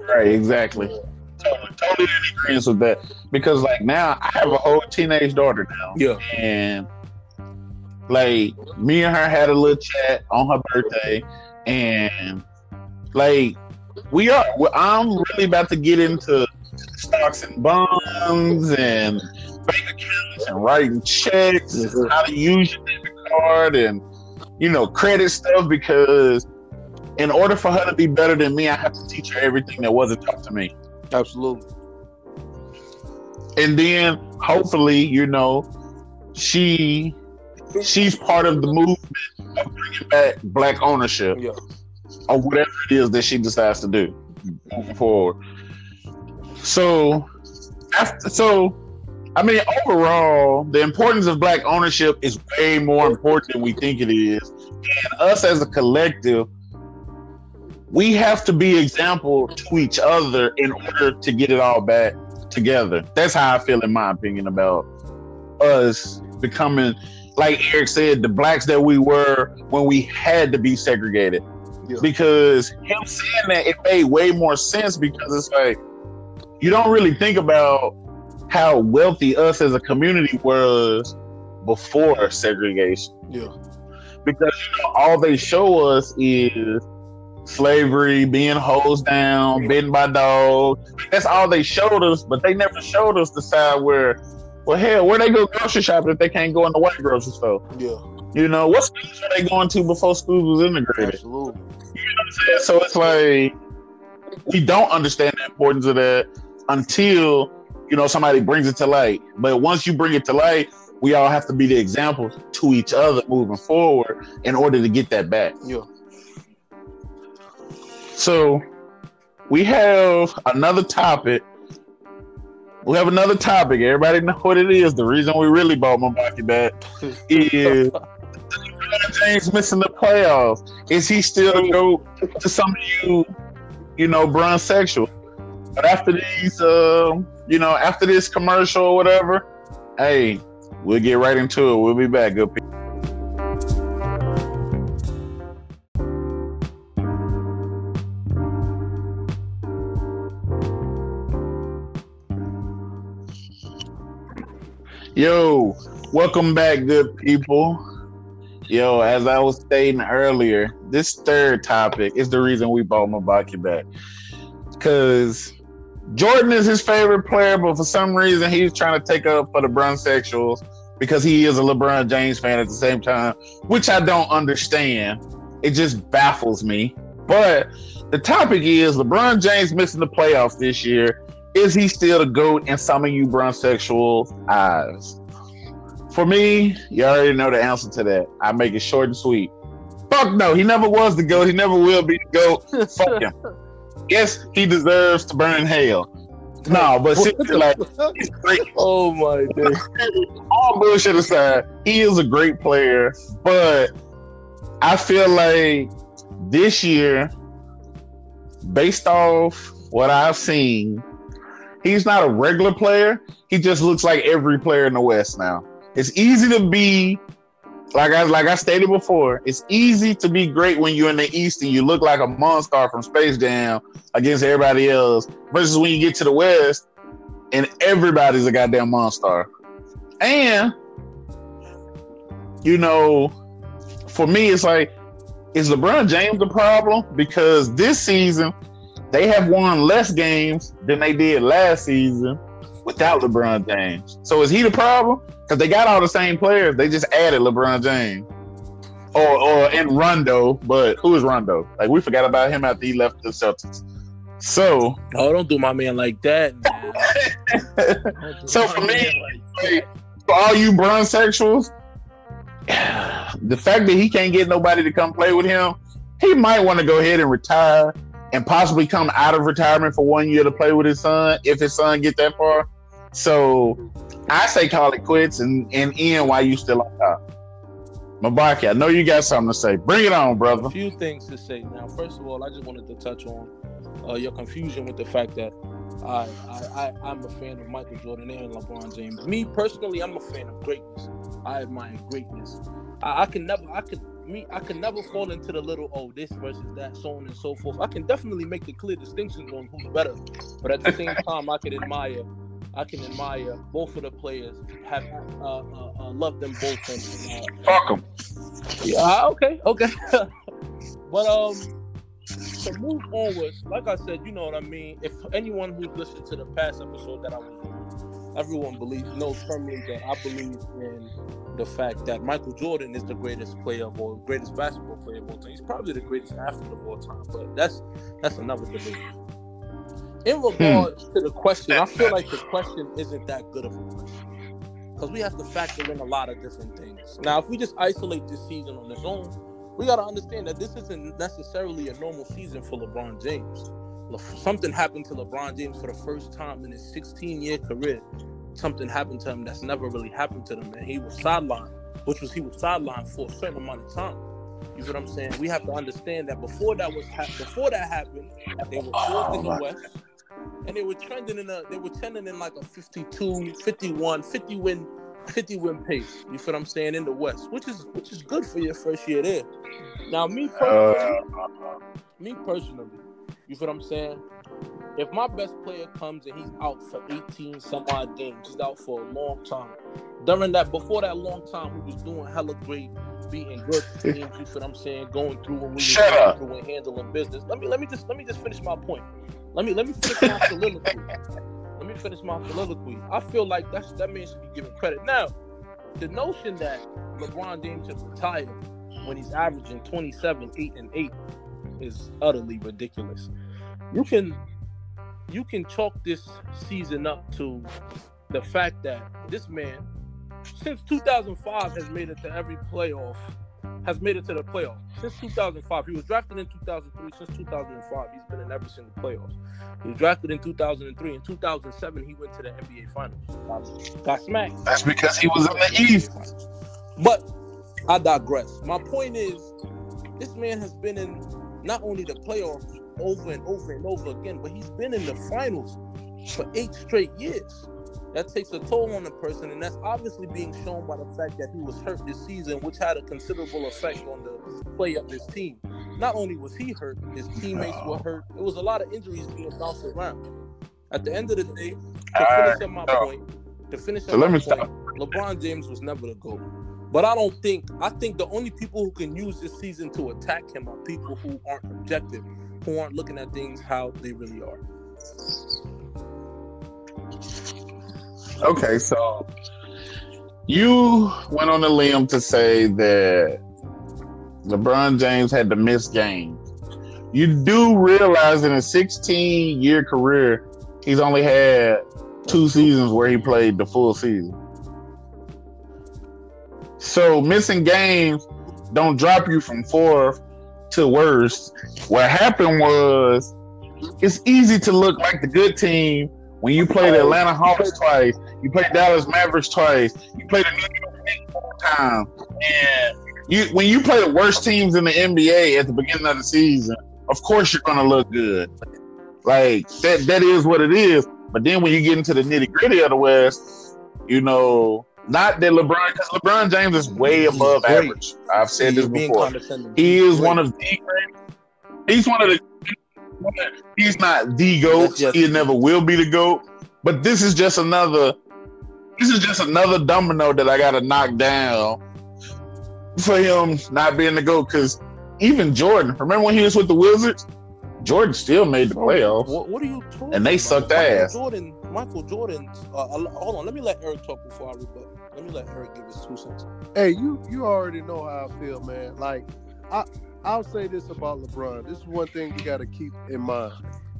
Right, exactly. Yeah. Totally, totally in agreement with that, because like now I have a whole teenage daughter now. Yeah. And like me and her had a little chat on her birthday, and like we are I'm really about to get into stocks and bonds and bank accounts and writing checks and how to use your debit card and, you know, credit stuff, because in order for her to be better than me, I have to teach her everything that wasn't taught to me. Absolutely. And then hopefully, you know, she she's part of the movement of bringing back black ownership, yeah, or whatever it is that she decides to do moving forward. So, after, so I mean, overall, the importance of black ownership is way more important than we think it is. And us as a collective, we have to be example to each other in order to get it all back together. That's how I feel, in my opinion, about us becoming, like Eric said, the blacks that we were when we had to be segregated. Yeah. Because him saying that, it made way more sense, because it's like, you don't really think about how wealthy us as a community was before segregation. Yeah. Because, you know, all they show us is slavery, being hosed down, bitten by dogs. That's all they showed us, but they never showed us the side where, well, hell, where they go grocery shopping if they can't go in the white grocery store? Yeah. You know, what schools were they going to before schools was integrated? Absolutely. You know what I'm saying? So it's like, we don't understand the importance of that until, you know, somebody brings it to light. But once you bring it to light, we all have to be the example to each other moving forward in order to get that back. Yeah. So we have another topic. We have another topic. Everybody know what it is. The reason we really bought Mabaki back is LeBron James missing the playoffs. Is he still to go to some of you, you know, Bron sexual? But after these, um, you know, after this commercial or whatever, hey, we'll get right into it. We'll be back. Good people. Yo, welcome back, good people. Yo, as I was stating earlier, this third topic is the reason we bought Mabaki back. Because Jordan is his favorite player, but for some reason he's trying to take up for the Brunsexuals because he is a LeBron James fan at the same time, which I don't understand. It just baffles me. But the topic is LeBron James missing the playoffs this year. Is he still the GOAT in some of you Brunsexuals' eyes? For me, you already know the answer to that. I make it short and sweet. Fuck no, he never was the GOAT. He never will be the GOAT. Fuck him. Yes, he deserves to burn in hell. No, but seriously, like, he's great. Oh my God. All bullshit aside, he is a great player. But I feel like this year, based off what I've seen, he's not a regular player. He just looks like every player in the West now. It's easy to be, like I like I stated before, it's easy to be great when you're in the East and you look like a monster from Space Jam against everybody else, versus when you get to the West and everybody's a goddamn monster. And, you know, for me, it's like, is LeBron James the problem? Because this season, they have won less games than they did last season without LeBron James. So is he the problem? Because they got all the same players. They just added LeBron James. Or or and Rondo, but who is Rondo? Like, we forgot about him after he left the Celtics. So... Oh, don't do my man like that. Man. So for me, like, for all you Brunsexuals, the fact that he can't get nobody to come play with him, he might want to go ahead and retire and possibly come out of retirement for one year to play with his son, if his son get that far. So I say call it quits and, and end while you still on top. Mabaki, I know you got something to say. Bring it on, brother. A few things to say now. First of all, I just wanted to touch on uh, your confusion with the fact that I, I, I, I'm a fan of Michael Jordan and LeBron James. Me personally, I'm a fan of greatness. I admire greatness. I, I can never, I could, me, I can never fall into the little, oh, this versus that, so on and so forth. I can definitely make the clear distinctions on who's better, but at the same time, I can admire. I can admire both of the players. Have uh, uh, uh, love them both. And, uh, Fuck them. Yeah. Uh, okay. Okay. But um, to move onwards, like I said, you know what I mean. If anyone who's listened to the past episode that I was in, everyone believes knows from me that I believe in the fact that Michael Jordan is the greatest player of all, greatest basketball player of all time. He's probably the greatest athlete of all time. But that's that's another debate. In regards hmm. to the question, I feel like the question isn't that good of a question because we have to factor in a lot of different things. Now, if we just isolate this season on its own, we got to understand that this isn't necessarily a normal season for LeBron James. Something happened to LeBron James for the first time in his sixteen-year career. Something happened to him that's never really happened to him, and he was sidelined, which was he was sidelined for a certain amount of time. You know what I'm saying? We have to understand that before that was ha- before that happened, they were fourth in the West. And they were trending in a, they were trending in like a fifty-two, fifty-one, fifty win, fifty win pace. You feel what I'm saying? In the West, which is which is good for your first year there. Now, me personally, uh, me personally, you feel what I'm saying? If my best player comes and he's out for eighteen some odd games, he's out for a long time. During that, before that long time, we was doing hella great, beating good teams. You feel what I'm saying? Going through when we was going through and handling business. Let me let me just let me just finish my point. Let me let me finish my soliloquy. Let me finish my soliloquy. I feel like that's that man should be given credit. Now, the notion that LeBron James should retire when he's averaging twenty-seven, eight, and eight is utterly ridiculous. You can you can chalk this season up to the fact that this man, since two thousand five, has made it to every playoff. Has made it to the playoffs since two thousand five. He was drafted in two thousand three. Since two thousand five, he's been in every single playoffs. He was drafted in two thousand three. In two thousand seven, he went to the N B A Finals. Got smacked. That's because he was in the East. But I digress. My point is, this man has been in not only the playoffs over and over and over again, but he's been in the finals for eight straight years. That takes a toll on the person, and that's obviously being shown by the fact that he was hurt this season, which had a considerable effect on the play of his team. Not only was he hurt, his teammates were hurt. It was a lot of injuries being bounced around. At the end of the day, to finish up my point, to finish up my point, LeBron James was never the GOAT. But I don't think, I think the only people who can use this season to attack him are people who aren't objective, who aren't looking at things how they really are. Okay, so you went on a limb to say that LeBron James had to miss games. You do realize in a sixteen-year career, he's only had two seasons where he played the full season. So missing games don't drop you from fourth to worst. What happened was it's easy to look like the good team when you played Atlanta Hawks twice, you played Dallas Mavericks twice, you played the New York Knicks one time, and you when you play the worst teams in the N B A at the beginning of the season, of course you're gonna look good. Like that, that is what it is. But then when you get into the nitty gritty of the West, you know. Not that LeBron, because LeBron James is way above average. I've said this before. He is one of the He's one of the He's not the GOAT. He never will be the GOAT. But this is just another this is just another domino that I gotta knock down for him not being the GOAT. Cause even Jordan, remember when he was with the Wizards? Jordan still made the playoffs. What, what are you talking And they about? sucked ass. Jordan, Michael Jordan. Uh, hold on, let me let Eric talk before I rebut. Let me let Eric give his two cents. Hey, you you already know how I feel, man. Like, I, I'll say this about LeBron. This is one thing you got to keep in mind.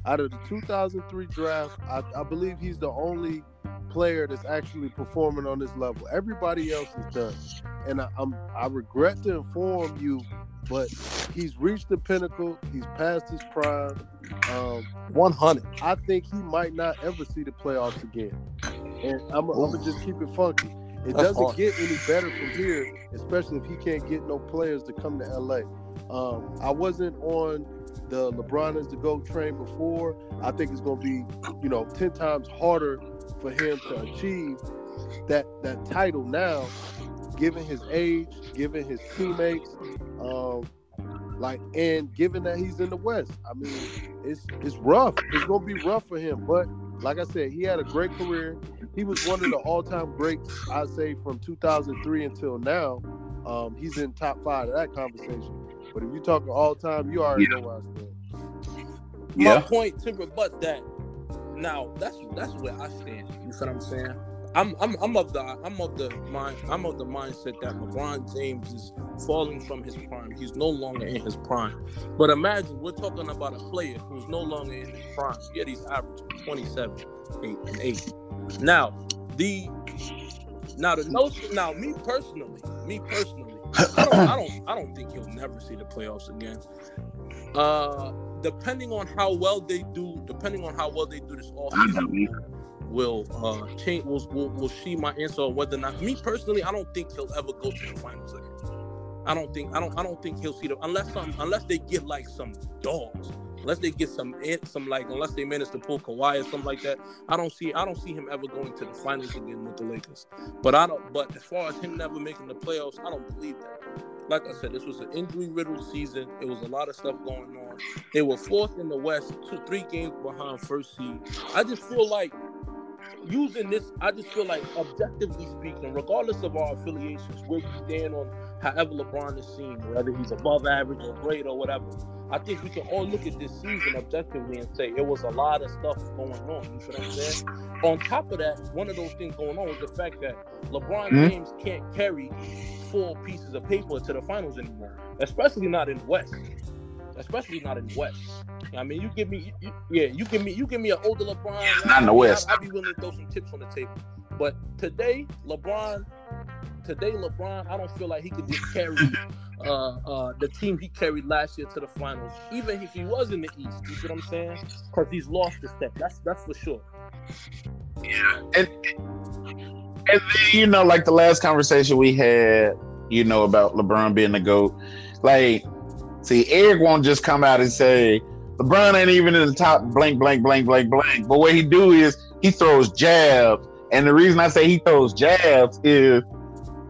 Out of the two thousand three draft, I, I believe he's the only player that's actually performing on this level. Everybody else is done. And I, I'm, I regret to inform you, but he's reached the pinnacle. He's past his prime. Um, one hundred. I think he might not ever see the playoffs again. And I'm, I'm going to just keep it funky. It That's doesn't hard. get any better from here, especially if he can't get no players to come to L A. Um, I wasn't on the LeBron is the GOAT train before. I think it's going to be, you know, ten times harder for him to achieve that that title now, given his age, given his teammates, um, like, and given that he's in the West. I mean, it's it's rough. It's going to be rough for him. But like I said, he had a great career. He was one of the all-time greats, I'd say, from two thousand three until now. Um, he's in top five of that conversation. But if you're talking all-time, you already yeah. know where I stand. Yeah. My point to rebut that. Now, that's that's where I stand. You see what I'm saying? I'm I'm I'm of the I'm of the mind I'm of the mindset that LeBron James is falling from his prime. He's no longer in his prime. But imagine we're talking about a player who's no longer in his prime. Yet he's averaging twenty-seven, eight, and eight. Now the now the notion now me personally, me personally, I don't I don't I don't think he'll never see the playoffs again. Uh, depending on how well they do, depending on how well they do this offseason. Will uh, change? Will will will she my answer on whether or not me personally? I don't think he'll ever go to the finals again. I don't think I don't I don't think he'll see them unless some unless they get like some dogs, unless they get some some like unless they manage to pull Kawhi or something like that. I don't see I don't see him ever going to the finals again with the Lakers. But I don't. But as far as him never making the playoffs, I don't believe that. Like I said, this was an injury-riddled season. It was a lot of stuff going on. They were fourth in the West, two three games behind first seed. I just feel like. Using this, I just feel like, objectively speaking, regardless of our affiliations, where we stand on however LeBron is seen, whether he's above average or great or whatever, I think we can all look at this season objectively and say it was a lot of stuff going on. You feel what I'm saying? On top of that, one of those things going on was the fact that LeBron mm-hmm. James can't carry four pieces of paper to the finals anymore, especially not in West. Especially not in West. I mean, you give me, you, yeah, you give me, you give me an older LeBron. Yeah, not in the West. I'd be willing to throw some tips on the table. But today, LeBron, today LeBron, I don't feel like he could just carry uh, uh, the team he carried last year to the finals, even if he was in the East. You see what I'm saying? Because he's lost his step. That's that's for sure. Yeah, and and then, you know, like the last conversation we had, you know, about LeBron being the GOAT, like. See, Eric won't just come out and say, LeBron ain't even in the top blank, blank, blank, blank, blank. But what he do is he throws jabs. And the reason I say he throws jabs is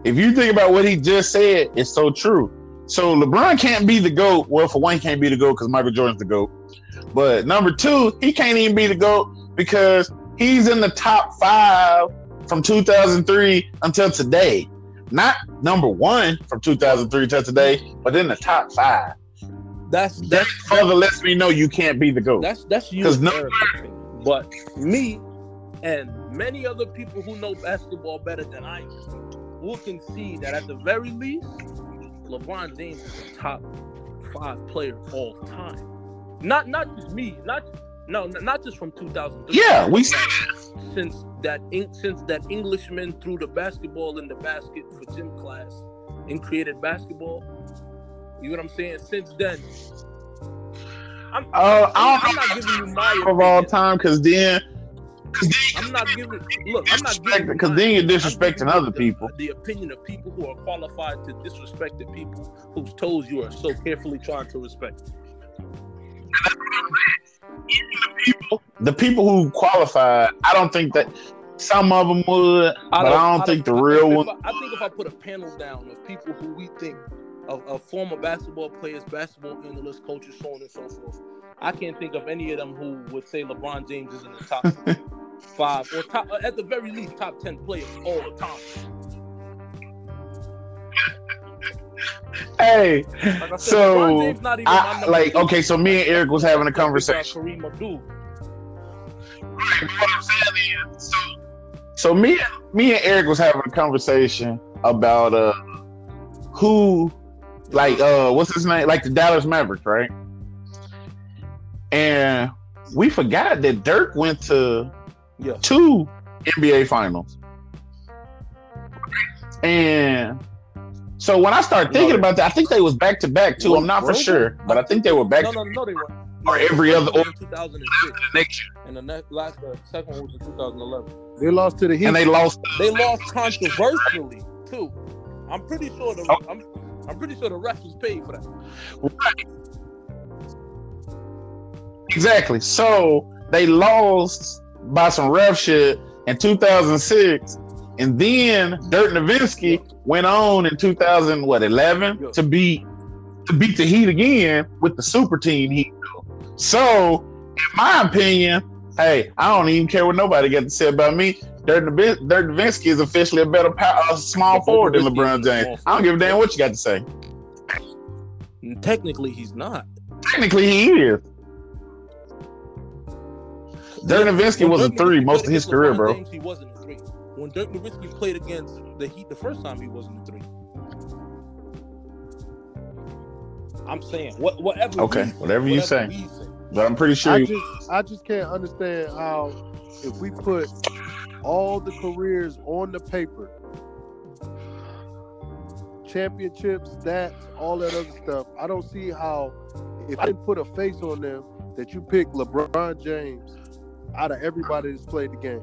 if you think about what he just said, it's so true. So LeBron can't be the GOAT. Well, for one, he can't be the GOAT because Michael Jordan's the GOAT. But number two, he can't even be the GOAT because he's in the top five from two thousand three until today. not number one from two thousand three to today, but in the top five. That's that that's, further lets me know you can't be the GOAT. That's that's you. No, but me and many other people who know basketball better than I do will concede that at the very least, LeBron James is a top five player all time. Not not just me, not no, not just from two thousand three. Yeah, we said that. Since that since that Englishman threw the basketball in the basket for gym class and created basketball. You know what I'm saying? Since then, I'm, uh, I'm, I'm not giving you my opinion. Of all time, because then, cause then I'm not giving. Look, I'm not giving because then you're disrespecting other people. The, the opinion of people who are qualified to disrespect the people whose toes you are so carefully trying to respect. The people, the people who qualified, I don't think that. Some of them would, but I don't, I don't think the real one. I, I think if I put a panel down of people who we think. Of, of former basketball players, basketball analysts, coaches, so on and so forth. I can't think of any of them who would say LeBron James is in the top five or top, at the very least, top ten players all the time. Hey, like I said, so James not even I, like, okay, so me and Eric was having a conversation. Kareem Abdul. So, so me, me and Eric was having a conversation about uh, who. Like, uh, what's his name? Like the Dallas Mavericks, right? And we forgot that Dirk went to yeah. two N B A finals. And so when I started thinking no, about that, I think they was back to back too. I'm not broken? for sure, but I think they were back. No, no, no, they were. Or every other. Or two thousand six. And the next, last uh, second was in two thousand eleven. They lost to the Heat. And they lost. They lost controversially too. I'm pretty sure the. Oh. I'm, I'm pretty sure the refs was paid for that. Right. Exactly. So they lost by some ref shit in two thousand six, and then Dirk Nowitzki went on in two thousand eleven to beat to beat the Heat again with the super team Heat. So, in my opinion, hey, I don't even care what nobody got to say about me. Dirk Nowitzki is officially a better power, a small forward than LeBron James. I don't give a damn what you got to say. Technically, he's not. Technically, he is. Dirk Nowitzki was a three most of his career, bro. He wasn't a three. When Dirk Nowitzki played against the Heat the first time, he wasn't a three. I'm saying what, whatever. Okay, whatever you say. But I'm pretty sure. I just, I just can't understand how if we put. All the careers on the paper, championships, stats, all that other stuff. I don't see how, if I didn't put a face on them, that you pick LeBron James out of everybody that's played the game.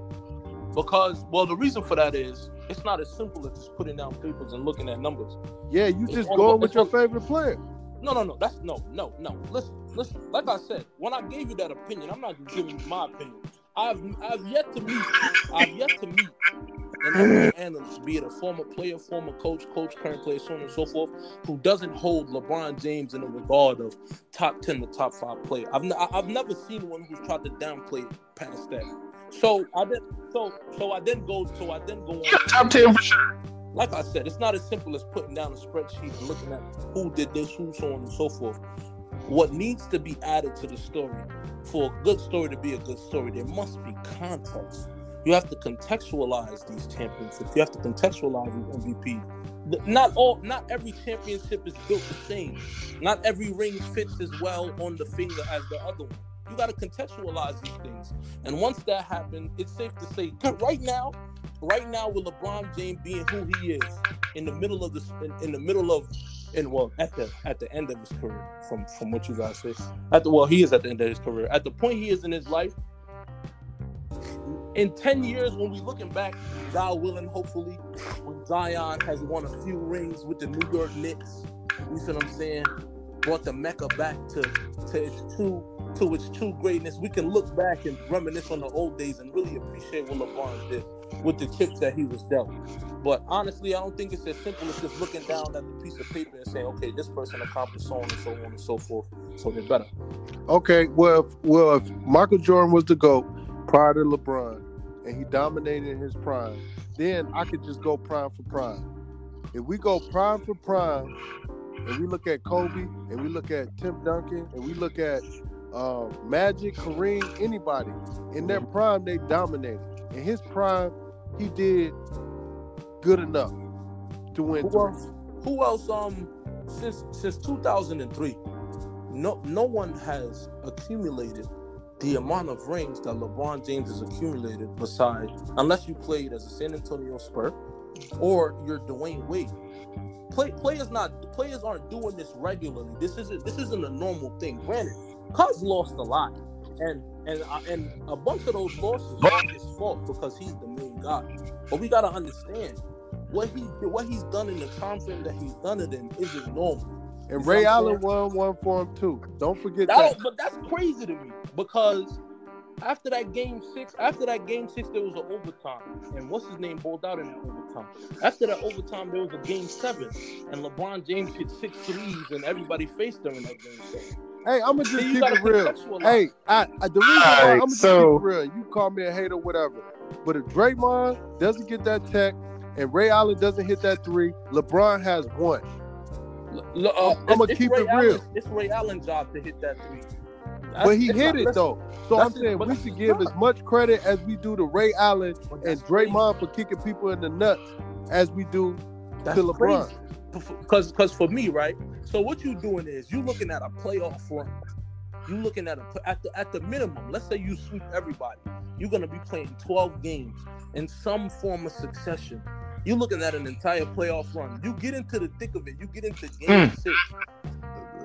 Because, well, the reason for that is it's not as simple as just putting down papers and looking at numbers. Yeah, you just going with your favorite player. No, no, no. That's no, no, no. Listen, listen. Like I said, when I gave you that opinion, I'm not giving you my opinion. I've I've yet to meet I've yet to meet an analyst, be it a former player, former coach, coach, current player, so on and so forth, who doesn't hold LeBron James in the regard of top ten to top five player. I've n- I've never seen one who's tried to downplay past that. So I then so so I then go so I then go on. Yeah, top ten for sure. Like I said, it's not as simple as putting down a spreadsheet and looking at who did this, who so on and so forth. What needs to be added to the story, for a good story to be a good story, there must be context. You have to contextualize these championships. You have to contextualize these M V Ps. Not all, not every championship is built the same. Not every ring fits as well on the finger as the other one. You got to contextualize these things. And once that happens, it's safe to say, right now, right now with LeBron James being who he is, in the middle of the, in, in the middle of, and well, at the at the end of his career, from, from what you guys say, at the well, he is at the end of his career. At the point he is in his life, in ten years, when we're looking back, God willing, hopefully, when Zion has won a few rings with the New York Knicks, you see what I'm saying? Brought the Mecca back to to its true to its true greatness. We can look back and reminisce on the old days and really appreciate what LeBron did with the chips that he was dealt. But honestly, I don't think it's as simple as just looking down at the piece of paper and saying, okay, this person accomplished so on and so on and so forth, so they're better. Okay, well, if, well, if Michael Jordan was the GOAT prior to LeBron and he dominated in his prime, then I could just go prime for prime. If we go prime for prime, and we look at Kobe, and we look at Tim Duncan, and we look at uh, Magic, Kareem, anybody, in their prime, they dominated. In his prime, he did good enough to win. Who else, who else um, since since two thousand three, no no one has accumulated the amount of rings that LeBron James has accumulated besides, unless you played as a San Antonio Spurs or you're Dwayne Wade. Play, players not players aren't doing this regularly. This isn't this isn't a normal thing. Granted, Cuz lost a lot, and and and a bunch of those losses are his fault because he's the main guy. But we gotta understand what he what he's done in the time frame that he's done it in isn't normal. And Ray Allen won one for him too. Don't forget that. But that's crazy to me because after that game six, after that game six, there was an overtime, and what's his name bowled out in that overtime. After that overtime, there was a game seven, and LeBron James hit six threes, and everybody faced them in that game seven. Hey, I'm gonna just so keep it real. Hey, I, I the reason why right, I'm gonna so... keep it real. You call me a hater, whatever. But if Draymond doesn't get that tech, and Ray Allen doesn't hit that three, LeBron has one. Le- uh, I'm gonna keep Ray it real. Allen, it's Ray Allen's job to hit that three. That's, but he hit it, though. So I'm saying we should give as much credit as we do to Ray Allen and Draymond for kicking people in the nuts as we do to LeBron. Because because for me, right? So what you doing is you looking at a playoff run. You looking at a at the, at the minimum. Let's say you sweep everybody. You're going to be playing twelve games in some form of succession. You're looking at an entire playoff run. You get into the thick of it. You get into game mm. six.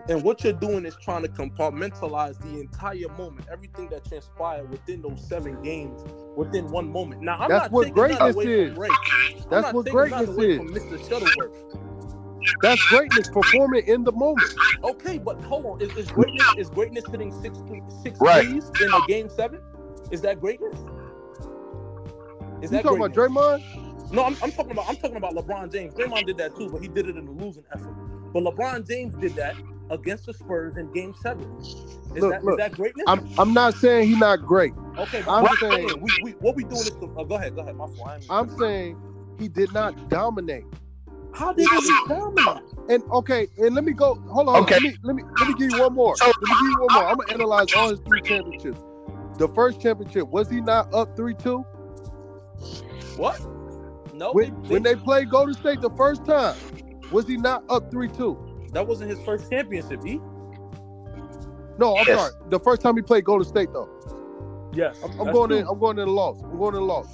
And what you're doing is trying to compartmentalize the entire moment, everything that transpired within those seven games, within one moment. Now, I'm That's not what taking greatness that away is. From Ray. That's I'm not what greatness away is. From Mister Shuttleworth. That's greatness, performing in the moment. Okay, but hold on. Is, is greatness is greatness hitting six six right. threes in a game seven? Is that greatness? Is you that talking greatness? About Draymond? No, I'm, I'm talking about I'm talking about LeBron James. Draymond did that too, but he did it in a losing effort. But LeBron James did that against the Spurs in Game Seven. Is, look, that, look, is that greatness? I'm, I'm not saying he's not great. Okay, but I'm what saying we, we what we doing is to, oh, go ahead, go ahead. My fault. I'm saying he did not dominate. How did he dominate? And okay, and let me go. Hold on. Okay. Let me let me let me give you one more. Let me give you one more. I'm gonna analyze all his three championships. The first championship, was he not up three two? What? No. When they, when they played Golden State the first time, was he not up three two? That wasn't his first championship, E. No, I'm yes. sorry. The first time he played Golden State, though. Yes. I'm, I'm going true. in. I'm going in a loss. I'm going in a loss.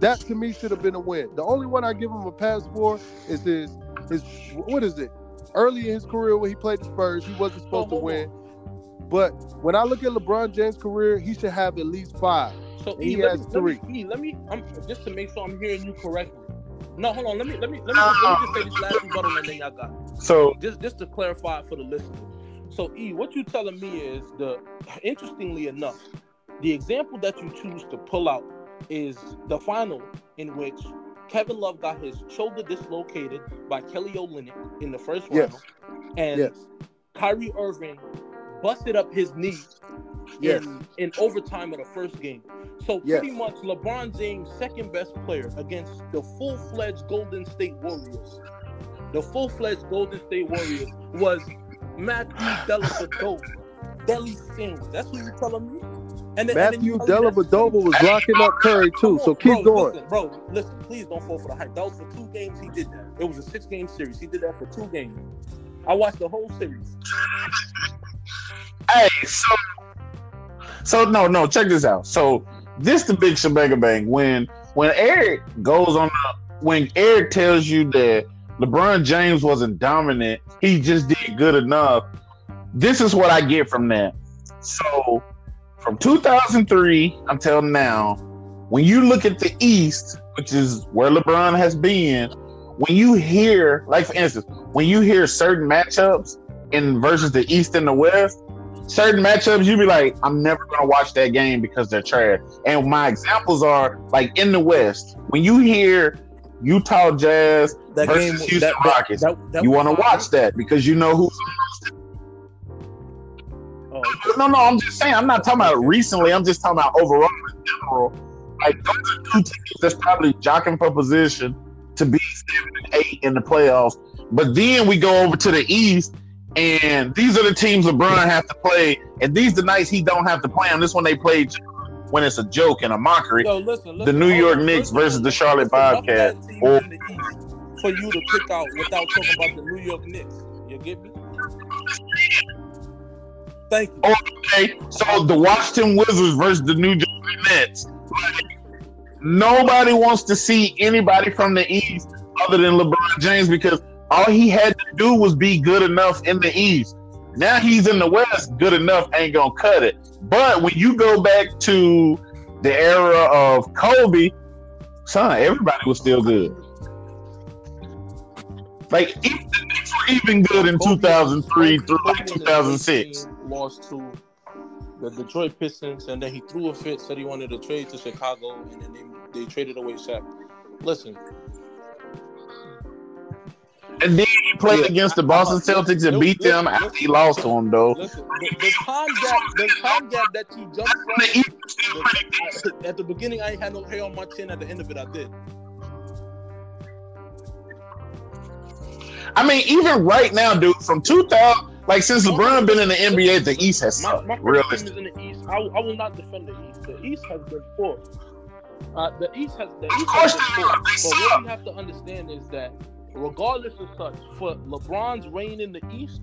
That to me should have been a win. The only one I give him a pass for is his. His what is it? Early in his career when he played the Spurs, he wasn't supposed oh, to win. On. But when I look at LeBron James' career, he should have at least five. So E, he has me, three. Let me, e, let me. I'm just to make sure I'm hearing you correctly. No, hold on. Let me let me let me, uh, let me just say this last rebuttal and then y'all got it. So just just to clarify for the listeners. So E, what you telling me is the interestingly enough, the example that you choose to pull out is the final in which Kevin Love got his shoulder dislocated by Kelly Olynyk in the first yes. round, and yes. Kyrie Irving busted up his knee yes. in, in overtime of the first game. So pretty yes. much LeBron James, second best player against the full-fledged Golden State Warriors. The full-fledged Golden State Warriors was Matthew Dellavedova. Deli Singh. That's what you're telling me? And then, Matthew Dellavedova was locking up Curry too, so keep bro, going. Listen, bro, listen, please don't fall for the hype. That was for two games he did that. It was a six-game series. He did that for two games. I watched the whole series. Hey, so, so no, no, check this out. So this the big shebang bang when when Eric goes on the, when Eric tells you that LeBron James wasn't dominant, he just did good enough. This is what I get from that. So from two thousand three until now, when you look at the East, which is where LeBron has been, when you hear, like for instance, when you hear certain matchups in versus the East and the West, certain matchups, you be like, I'm never going to watch that game because they're trash. And my examples are, like in the West, when you hear Utah Jazz that versus game, Houston that, Rockets, that, that, that you want to watch that because you know who's on those. No, no, I'm just saying. I'm not talking about recently. I'm just talking about overall in general. Like, those are two teams that's probably jockeying for position to be seven and eight eight in the playoffs. But then we go over to the East, and these are the teams LeBron has to play, and these are the nights he don't have to play them. This one they played when it's a joke and a mockery. Yo, listen, listen, the New York on, Knicks listen, versus the Charlotte Bobcats. Or for you to pick out without talking about the New York Knicks. You get me? Thank you. Okay, so the Washington Wizards versus the New York Nets. Nobody wants to see anybody from the East other than LeBron James because all he had to do was be good enough in the East. Now he's in the West, good enough ain't going to cut it. But when you go back to the era of Kobe, son, everybody was still good. Like, if the Knicks were even good in two thousand three through like two thousand six. Lost to the Detroit Pistons, and then he threw a fit, said he wanted to trade to Chicago, and then they, they traded away Shaq. Listen. And then he played yeah, against the Boston Celtics and beat them listen, after listen, he lost to them, though. Listen, the, the, time gap, the time gap that you jumped from, the, I, at the beginning, I ain't had no hair on my chin. At the end of it, I did. I mean, even right now, dude, from two thousand, like since LeBron been in the N B A, the East has sucked. My, my really. Team is in the East. I, I will not defend the East. The East has been forced. Uh, the East has the East has been forced. But what you have to understand is that, regardless of such, for LeBron's reign in the East,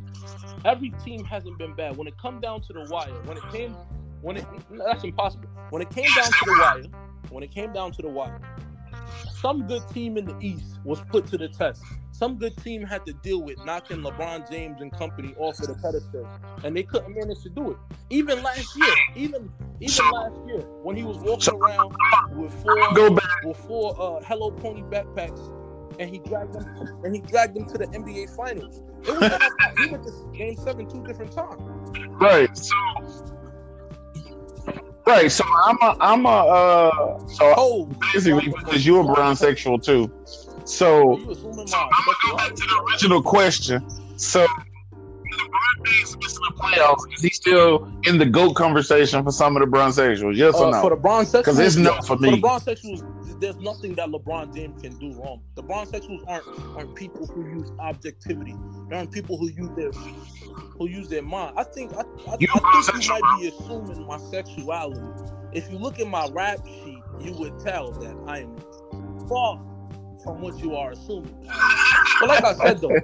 every team hasn't been bad. When it come down to the wire, when it came, when it that's impossible. When it came down to the wire, when it came down to the wire, some good team in the East was put to the test. Some good team had to deal with knocking LeBron James and company off of the pedestal, and they couldn't manage to do it. Even last year, even even last year, when he was walking around with four with four uh, Hello Pony backpacks. And he dragged them, and he dragged them to the N B A Finals. It was like he went to Game Seven two different times. Right. So, right. So I'm a, I'm a. Uh, so oh, basically, because you're a brown sexual too. So, so I'm gonna go back to the original question. So, LeBron James missing the playoffs, is he still in the GOAT conversation for some of the brown sexuals? Yes or uh, no? For the brown sexuals, because it's no for me. For the brown sexuals, there's nothing that LeBron James can do wrong. The brown sexuals aren't aren't people who use objectivity. They aren't people who use their who use their mind. I think I, I, you I think you might be assuming my sexuality. If you look at my rap sheet, you would tell that I am far from what you are assuming. But like I said though. The,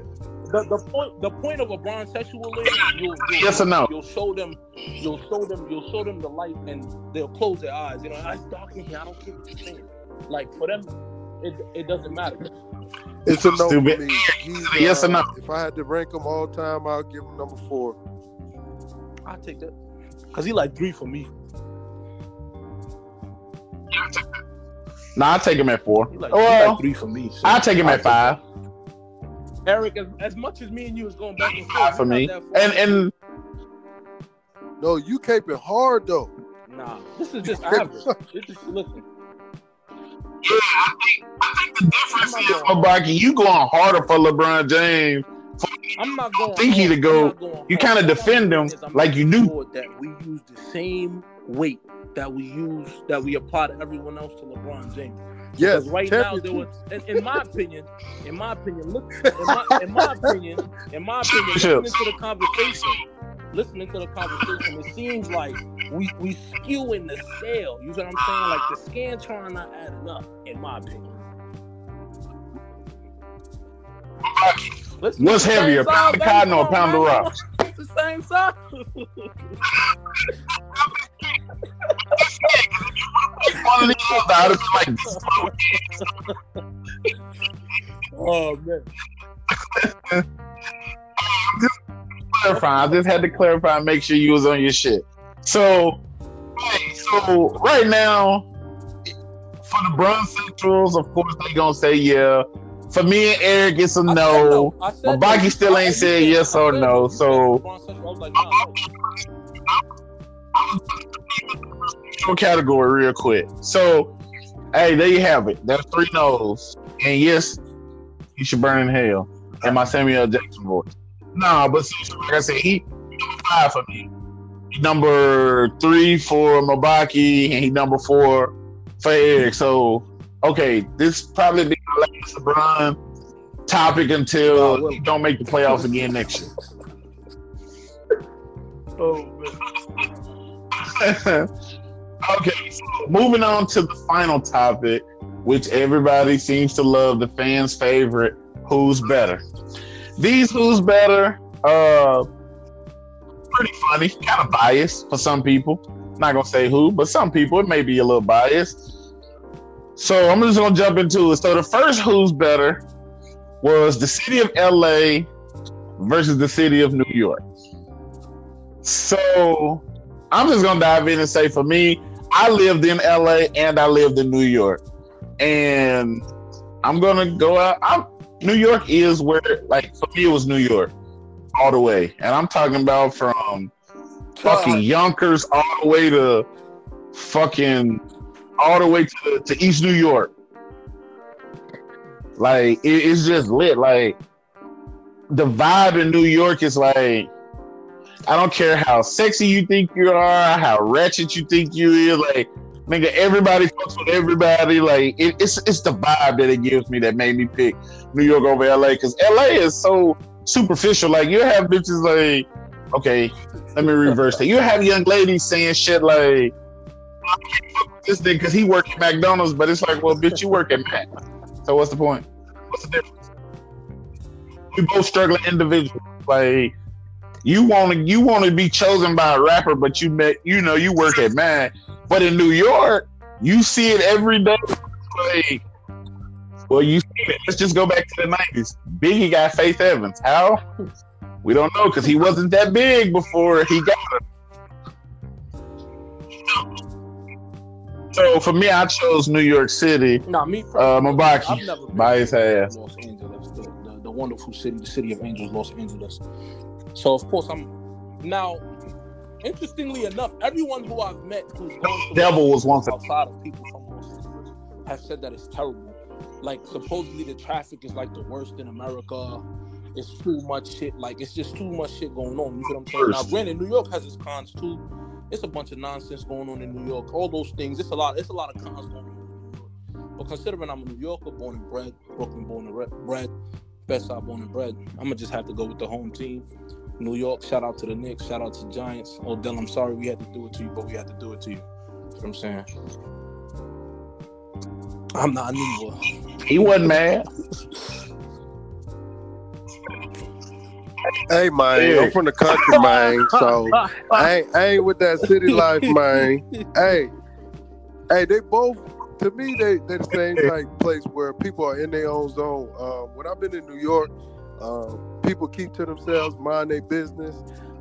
the point the point of a brown sexual is you'll, you'll, yes or no? You'll show them you'll show them you'll show them the light and they'll close their eyes. You know, it's dark in here, I don't care what you're saying. Like for them, it it doesn't matter. It's a no Stupid. for me. He's, yes uh, or no? If I had to rank them all time, I'll give him number four. I'll take that. Cause he like three for me. Yeah, I'll take that. Nah, I'll take him at four. He like, oh, he like three for me. So I'll take him I'll at take five. That. Eric, as, as much as me and you was going back and forth for me, and and no, you keep it hard though. Nah, this is just average. It's just listen. Yeah, I think I think the difference is, Mabaki, you going harder for LeBron James. For, I'm not going. Think he to go. You kind of defend him like you do. That we use the same weight that we use that we apply to everyone else to LeBron James. Yes, because right now there was, in, in my opinion, in my opinion, look, in my, in my opinion, in my opinion, listening to the conversation, listening to the conversation, it seems like we we skewing the scale. You know what I'm saying? Like the Scantron not adding up, in my opinion. Let's What's heavier, pound of cotton or pound of rock? It's the same size. Oh man! Just clarify. I just had to clarify and make sure you was on your shit. So, so right now, for the Brown Centrals, of course they gonna say yeah. For me and Eric, it's a no. no. Mabaki no. still ain't said yes or no. So, category real quick. So, hey, there you have it. That's three no's. And yes, you should burn in hell. And my Samuel L. Jackson voice. Nah, but like I said, he number five for me. He number three for Mabaki, and he number four for Eric. So, okay, this probably be my last LeBron topic until oh, well. don't make the playoffs again next year. Oh, okay, so moving on to the final topic, which everybody seems to love, the fans' favorite, who's better. These who's better, uh, pretty funny, kind of biased for some people. Not going to say who, but some people, it may be a little biased. So I'm just going to jump into it. So the first who's better was the city of L A versus the city of New York. So I'm just going to dive in and say, for me, I lived in L A and I lived in New York. And I'm going to go out. I'm, New York is where, like, for me, it was New York all the way. And I'm talking about from fucking Yonkers all the way to fucking all the way to, to East New York. Like, it, it's just lit. Like, the vibe in New York is like, I don't care how sexy you think you are, how ratchet you think you is, like, nigga, everybody fucks with everybody. Like, it, it's it's the vibe that it gives me that made me pick New York over L A, because L A is so superficial. Like, you have bitches like, okay, let me reverse that. You have young ladies saying shit like, I can't fuck with this nigga because he work at McDonald's, but it's like, well, bitch, you work at Mac. So what's the point? What's the difference? We both struggling individuals. Like, you want to you want to be chosen by a rapper, but you met, you know, you work at Mac. But in New York, you see it every day. Like, well, you see it. Let's just go back to the nineties. Biggie got Faith Evans. How? We don't know, because he wasn't that big before he got her. So for me, I chose New York City. No, me personally. Uh, Mabaki, by his ass. Los Angeles, the, the, the wonderful city, the city of angels, Los Angeles. So of course, I'm now. Interestingly enough, everyone who I've met who's gone devil was once outside of people from Los Angeles have said that it's terrible. Like, supposedly the traffic is like the worst in America. It's too much shit. Like, it's just too much shit going on. You know what I'm saying? Now, granted, New York has its cons too. It's a bunch of nonsense going on in New York. All those things. It's a lot. It's a lot of cons going on in New York. But considering I'm a New Yorker, born and bred, Brooklyn born and bred, Best Side born and bred, I'm gonna just have to go with the home team. New York, shout out to the Knicks, shout out to the Giants. Odell, I'm sorry we had to do it to you, but we had to do it to you. You know what I'm saying? I'm not a New Yorker. He wasn't mad. Hey, man, hey. I'm from the country, man, so I ain't, I ain't with that city life, man. Hey, hey, they both, to me, they, they're the same like place where people are in their own zone. Um, when I've been in New York, um, people keep to themselves, mind their business.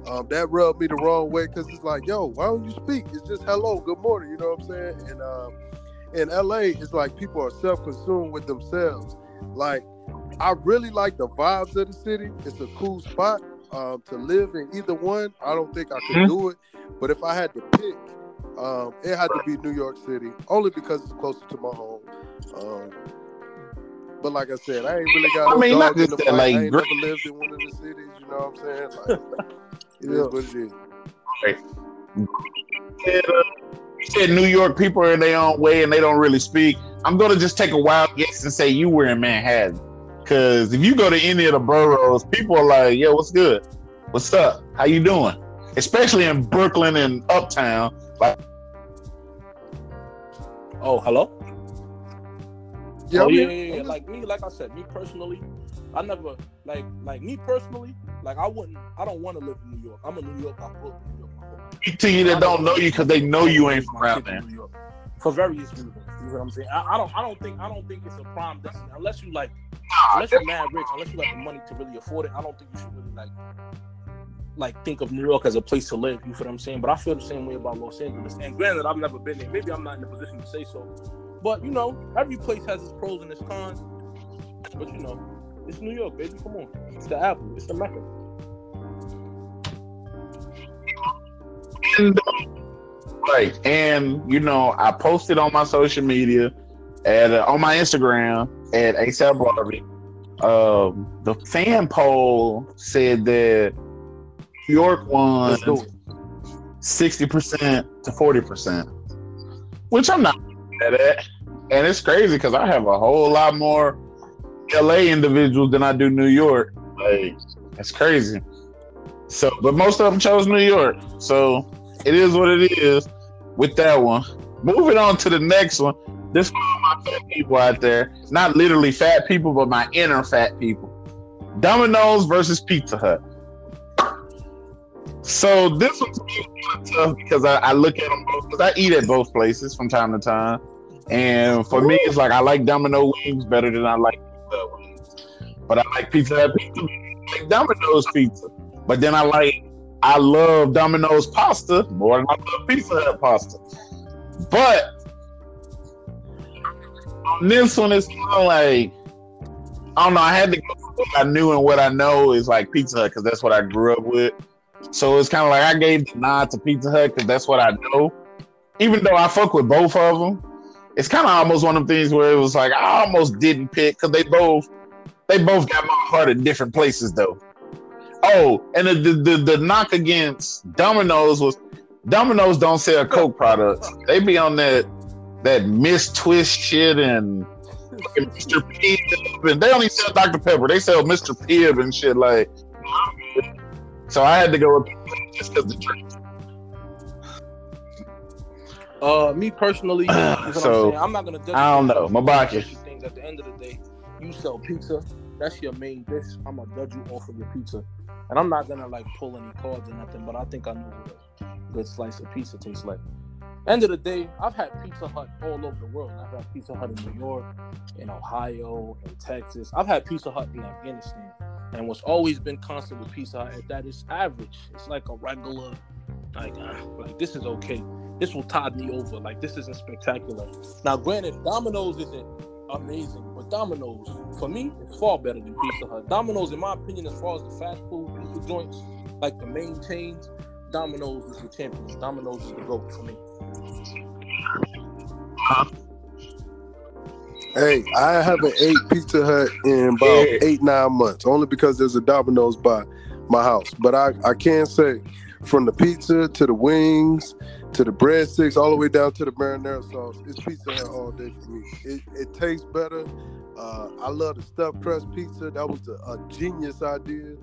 Um, that rubbed me the wrong way, because it's like, yo, why don't you speak? It's just hello, good morning, you know what I'm saying? And um, in L A, it's like people are self-consumed with themselves. Like, I really like the vibes of the city. It's a cool spot um, to live in either one. I don't think I could mm-hmm. do it. But if I had to pick, um, it had to be New York City, only because it's closer to my home. Um, But like I said, I ain't really got no I mean, not just in the that, like, I ain't great. never lived in one of the cities, you know what I'm saying? Like, it is what it is. Okay. You said, uh, you said New York people are in their own way and they don't really speak. I'm going to just take a wild guess and say you were in Manhattan. Because if you go to any of the boroughs, people are like, yo, what's good? What's up? How you doing? Especially in Brooklyn and Uptown. Like, oh, hello? Yeah, oh, yeah, yeah, yeah. Like me, like I said, me personally, I never like like me personally, like I wouldn't, I don't want to live in New York. I'm a New York, I grew up in New York. To you that don't know you, because they know you ain't from around there. For various reasons, you know what I'm saying. I, I don't, I don't think, I don't think it's a prime destiny unless you like, unless you're mad rich, unless you have the money to really afford it. I don't think you should really like, like think of New York as a place to live. You know what I'm saying? But I feel the same way about Los Angeles. And granted, I've never been there. Maybe I'm not in a position to say so. But, you know, every place has its pros and its cons. But, you know, it's New York, baby. Come on. It's the apple. It's the mecca. And, right. And, you know, I posted on my social media, at, uh, on my Instagram, at ASAP Barbie. Um, the fan poll said that New York won sixty percent to forty percent, which I'm not. That, and it's crazy because I have a whole lot more L A individuals than I do New York. Like, that's crazy. So, but most of them chose New York. So it is what it is with that one. Moving on to the next one. This for all my fat people out there. Not literally fat people, but my inner fat people. Domino's versus Pizza Hut. So this one's kind of tough because I, I look at them both, because I eat at both places from time to time. And for Ooh. me, it's like I like Domino wings better than I like Pizza Hut wings. But I like Pizza Hut pizza, I like Domino's pizza. But then I like, I love Domino's pasta more than I love Pizza Hut pasta. But on this one, it's kind of like, I don't know, I had to go for what I knew, and what I know is like Pizza Hut because that's what I grew up with. So it's kind of like I gave the nod to Pizza Hut because that's what I know. Even though I fuck with both of them, it's kind of almost one of them things where it was like I almost didn't pick because they both they both got my heart in different places though. Oh, and the the, the, the knock against Domino's was Domino's don't sell Coke products. They be on that that Miss Twist shit and fucking Mister Pibb, and they only sell Doctor Pepper. They sell Mister Pibb and shit like. So I had to go with just because the drink. Uh, me personally, uh, so I'm, I'm not gonna. I don't know, Mabaki. Things at the end of the day, you sell pizza. That's your main dish. I'm gonna judge you off of your pizza, and I'm not gonna like pull any cards or nothing. But I think I know what a good slice of pizza tastes like. End of the day, I've had Pizza Hut all over the world. I've had Pizza Hut in New York, in Ohio, in Texas. I've had Pizza Hut in Afghanistan. And what's always been constant with Pizza Hut is that it's average. It's like a regular, like, uh, like this is okay. This will tide me over. Like, this isn't spectacular. Now, granted, Domino's isn't amazing, but Domino's, for me, is far better than Pizza Hut. Domino's, in my opinion, as far as the fast food pizza joints, like the main chains, Domino's is the champion. Domino's is the GOAT for me. Hey, I haven't ate Pizza Hut in about yeah. eight, nine months, only because there's a Domino's by my house. But I, I can say, from the pizza to the wings to the breadsticks, all the way down to the marinara sauce, it's Pizza Hut all day for me. It, it tastes better. Uh, I love the stuffed crust pizza. That was a, a genius idea.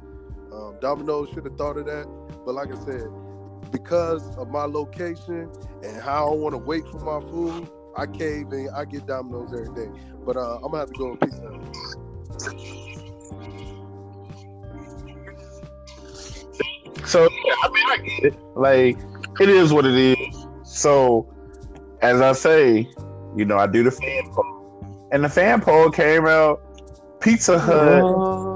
Um, Domino's should have thought of that. But like I said, because of my location and how I want to wait for my food, I cave in. I get Domino's every day. But uh, I'm going to have to go with Pizza Hut. So, yeah, I mean, I get it. Like, it is what it is. So, as I say, you know, I do the fan poll. And the fan poll came out Pizza Hut uh,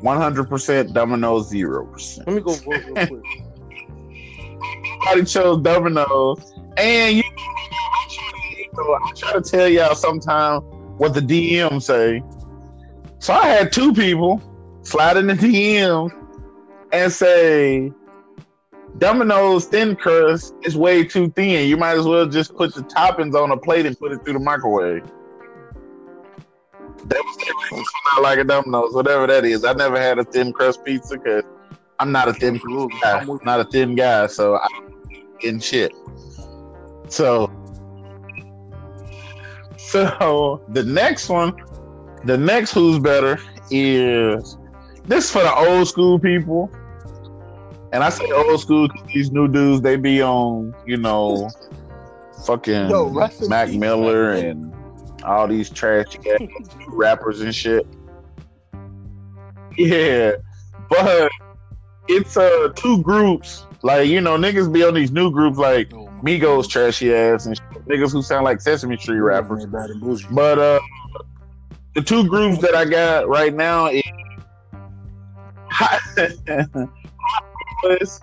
one hundred percent, Domino's zero percent. Let me go vote real quick. Everybody chose Domino's. And you know, I try to tell y'all sometimes what the D Ms say. So I had two people slide in the D Ms and say, Domino's thin crust is way too thin. You might as well just put the toppings on a plate and put it through the microwave. That was their reason for not liking Domino's, whatever that is. I never had a thin crust pizza because I'm not a thin guy. I'm not a thin guy, so I'm getting shit. So, so the next one, the next who's better is this for the old school people, and I say old school because these new dudes they be on, you know, fucking Yo, Mac Miller and all these trash rappers and shit. Yeah, but it's uh two groups. Like, you know, niggas be on these new groups like Migos trashy ass and shit. Niggas who sound like Sesame Street rappers. But uh, the two groups that I got right now is Hot Boys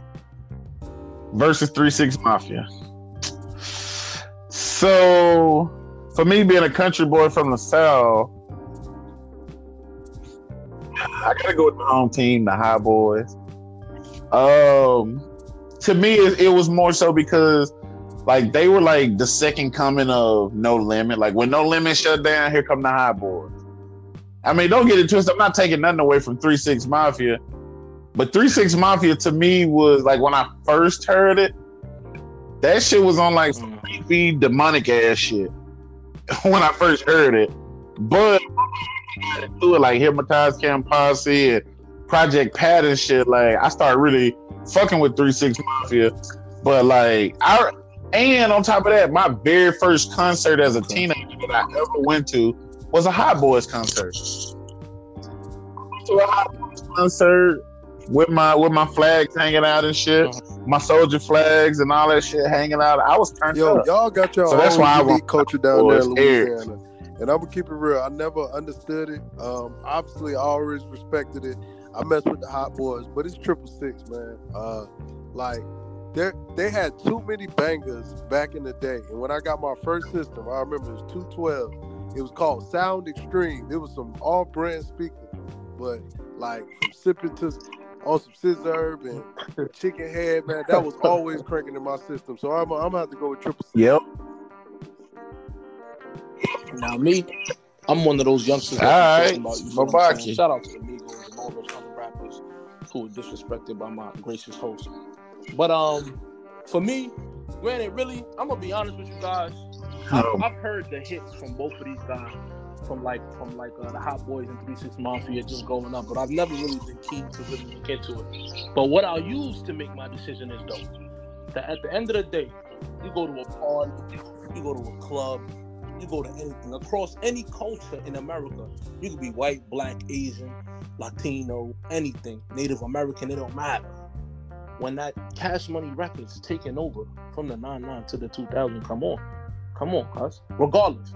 versus three six Mafia. So, for me being a country boy from the South, I gotta go with my home team, the Hot Boys. Um, to me, it, it was more so because, like, they were like the second coming of No Limit. Like, when No Limit shut down, here come the High Boys. I mean, don't get it twisted. I'm not taking nothing away from three six Mafia, but three six Mafia to me was like when I first heard it, that shit was on like some creepy demonic ass shit when I first heard it. But through it, like Hypnotize Campasi and Project Pat and shit. Like, I started really fucking with three six Mafia. But like, I, and on top of that, my very first concert as a teenager that I ever went to was a Hot Boys concert. To a Hot Boys concert with my with my flags hanging out and shit, my soldier flags and all that shit hanging out. I was turned Yo, up. Y'all got your so own that's why unique I culture down Boys, there in Louisiana. Eric. And I'm gonna keep it real. I never understood it. Um, obviously, I always respected it. I messed with the Hot Boys, but it's triple six, man. Uh, like they they had too many bangers back in the day. And when I got my first system, I remember it was two twelve. It was called Sound Extreme. It was some all-brand speakers, but like from sipping to on some scissor and chicken head, man, that was always cranking in my system. So I'm, I'm gonna have to go with triple six. Yep. Now me, I'm one of those youngsters. All right, about, you know Mabaki. Shout out to the Migos and all those other rappers who were disrespected by my gracious host. But um, for me, granted, really, I'm gonna be honest with you guys. Um, I've heard the hits from both of these guys, from like from like uh, the Hot Boys and three six Mafia just going up, but I've never really been keen to really get to it. But what I'll use to make my decision is though that at the end of the day, you go to a party, you go to a club, you go to anything across any culture in America. You could be white, black, Asian, Latino, anything, Native American, it don't matter. When that Cash Money Records taking over from the ninety-nine to the two thousand, come on. Come on, cuz. Regardless,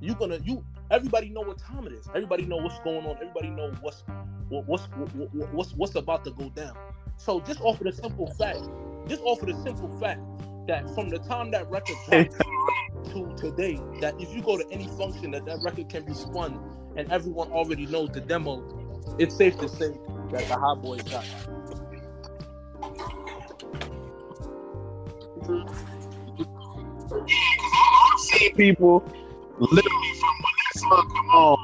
you're gonna you everybody know what time it is. Everybody know what's going on. Everybody know what's what, what's what, what's what's about to go down. So just off of the simple fact, just off of the simple fact that from the time that record dropped to today, that if you go to any function that that record can be spun and everyone already knows the demo, it's safe to say that the Hot Boys got it. I've seen people literally from when that song come on.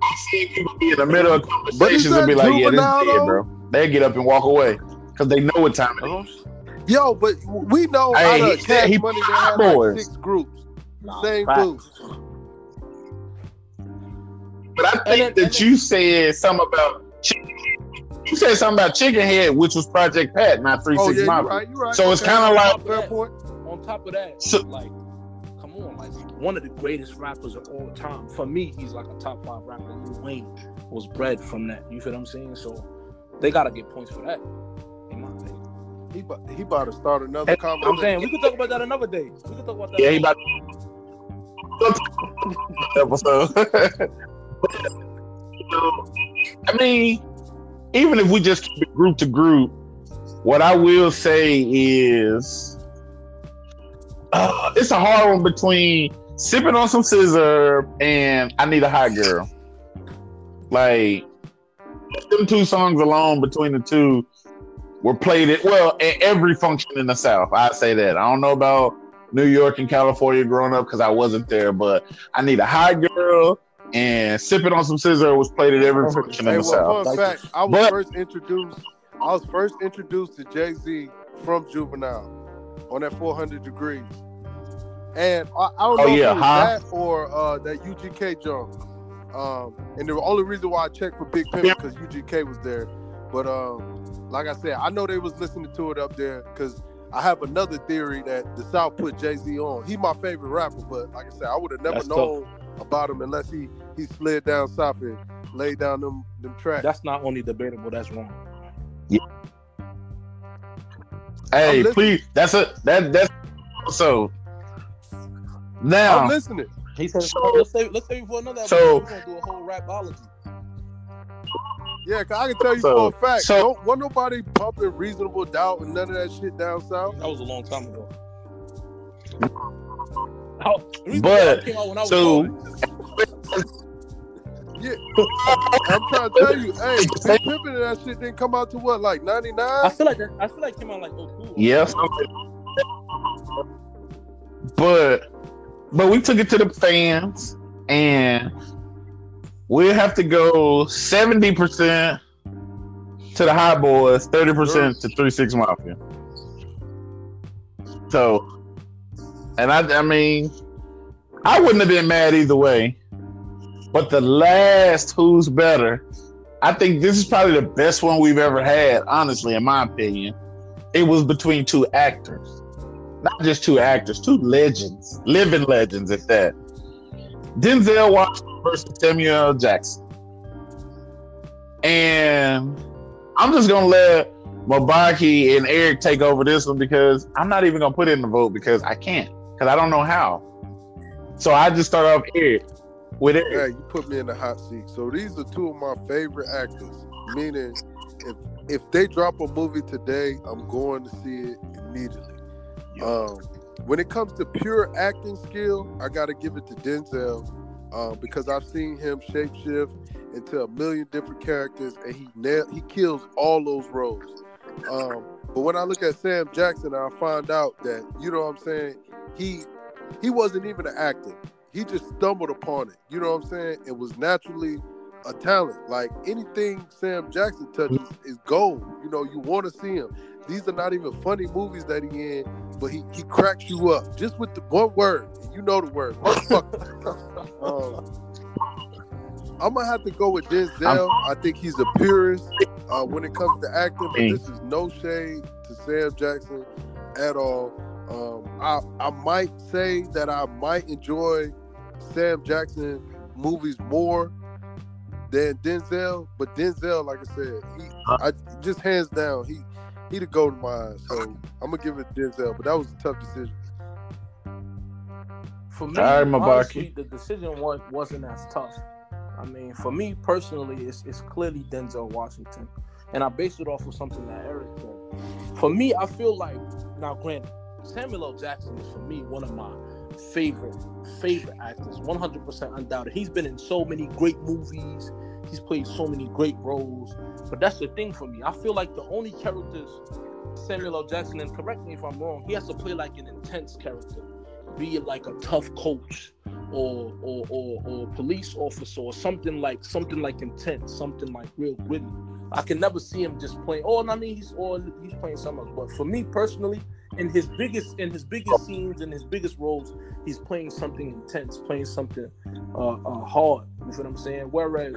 I've seen people be in the middle of conversations and be like, yeah, this is it, bro. They get up and walk away because they know what time it is. Yo, but we know hey, out of Cash he, Money, they had like six groups. Nah, same five. groups. But I think and that and you said something about chicken. You said something about Chicken Head, which was Project Pat, not three six oh, yeah, Mafia. Right, right. So it's kind of like... On top of that, so, like, come on, like, one of the greatest rappers of all time. For me, he's like a top five rapper. Lil Wayne was bred from that. You feel what I'm saying? So they gotta get points for that, in my opinion. He about, he about to start another hey, conversation. I'm saying we could talk about that another day. We could talk about that. Yeah, he about to episode. You know, I mean, even if we just keep it group to group, what I will say is. Uh, it's a hard one between sipping on some scissor and I Need a Hot Girl. Like, them two songs alone between the two were played at, well, at every function in the South. I say that. I don't know about New York and California growing up because I wasn't there, but I Need a Hot Girl and sipping on some scissor was played at every function hey, in the well, South. Fun fact, I was but, first introduced. I was first introduced to Jay-Z from Juvenile. On that four hundred degrees. And I, I don't know oh, yeah, if it was huh? that or uh, that U G K jump. Um, and the only reason why I checked for Big Pimpin' because U G K was there. But um, like I said, I know they was listening to it up there because I have another theory that the South put Jay-Z on. He my favorite rapper, but like I said, I would have never that's known tough. about him unless he, he slid down South and laid down them, them tracks. That's not only debatable, that's wrong. Yeah. Hey, please. That's a that that's so. Now I'm listening. He said, so, "Let's save, let's save for another." So we're gonna do a whole rapology. Yeah, cause I can tell you so, for a fact, so, don't want nobody pumping Reasonable Doubt and none of that shit down south. That was a long time ago. I, but came out when I was so. Yeah. I'm trying to tell you, hey, Big Pimpin' and that shit didn't come out to what, like ninety-nine? I feel like that, I feel like it came out like oh two. Yes. But but we took it to the fans and we'll have to go seventy percent to the Hot Boys, thirty percent to three six Mafia. So and I I mean I wouldn't have been mad either way. But the last Who's Better, I think this is probably the best one we've ever had, honestly, in my opinion. It was between two actors. Not just two actors, two legends, living legends at that. Denzel Washington versus Samuel L. Jackson. And I'm just going to let Mabaki and Eric take over this one because I'm not even going to put it in the vote because I can't, because I don't know how. So I just start off Eric. With Eric. Yeah, you put me in the hot seat. So these are two of my favorite actors, meaning if if they drop a movie today, I'm going to see it immediately. Yeah. Um, when it comes to pure acting skill, I got to give it to Denzel uh, because I've seen him shapeshift into a million different characters, and he nail, he kills all those roles. Um, but when I look at Sam Jackson, I find out that, you know what I'm saying, he he wasn't even an actor. He just stumbled upon it. You know what I'm saying? It was naturally a talent. Like, anything Sam Jackson touches is gold. You know, you want to see him. These are not even funny movies that he in, but he, he cracks you up just with the one word. And you know the word. um, I'm going to have to go with Denzel. I think he's a purist uh, when it comes to acting, but this is no shade to Sam Jackson at all. Um, I, I might say that I might enjoy Sam Jackson movies more than Denzel, but Denzel, like I said, he, I just hands down, he he the goat in my eyes. So I'm gonna give it to Denzel, but that was a tough decision. For me, right, honestly, the decision was, wasn't as tough. I mean, for me personally, it's it's clearly Denzel Washington, and I based it off of something that Eric did. For me, I feel like now, granted, Samuel L. Jackson is, for me, one of my favorite, favorite actors, one hundred percent undoubted. He's been in so many great movies. He's played so many great roles. But that's the thing for me. I feel like the only characters Samuel L. Jackson, and correct me if I'm wrong, he has to play like an intense character, be it like a tough coach or or or, or police officer or something like something like intense, something like real gritty. I can never see him just playing, oh, I mean, he's, or he's playing something else. But for me personally, in his biggest, in his biggest scenes, in his biggest roles, he's playing something intense, playing something uh, uh, hard. You know what I'm saying? Whereas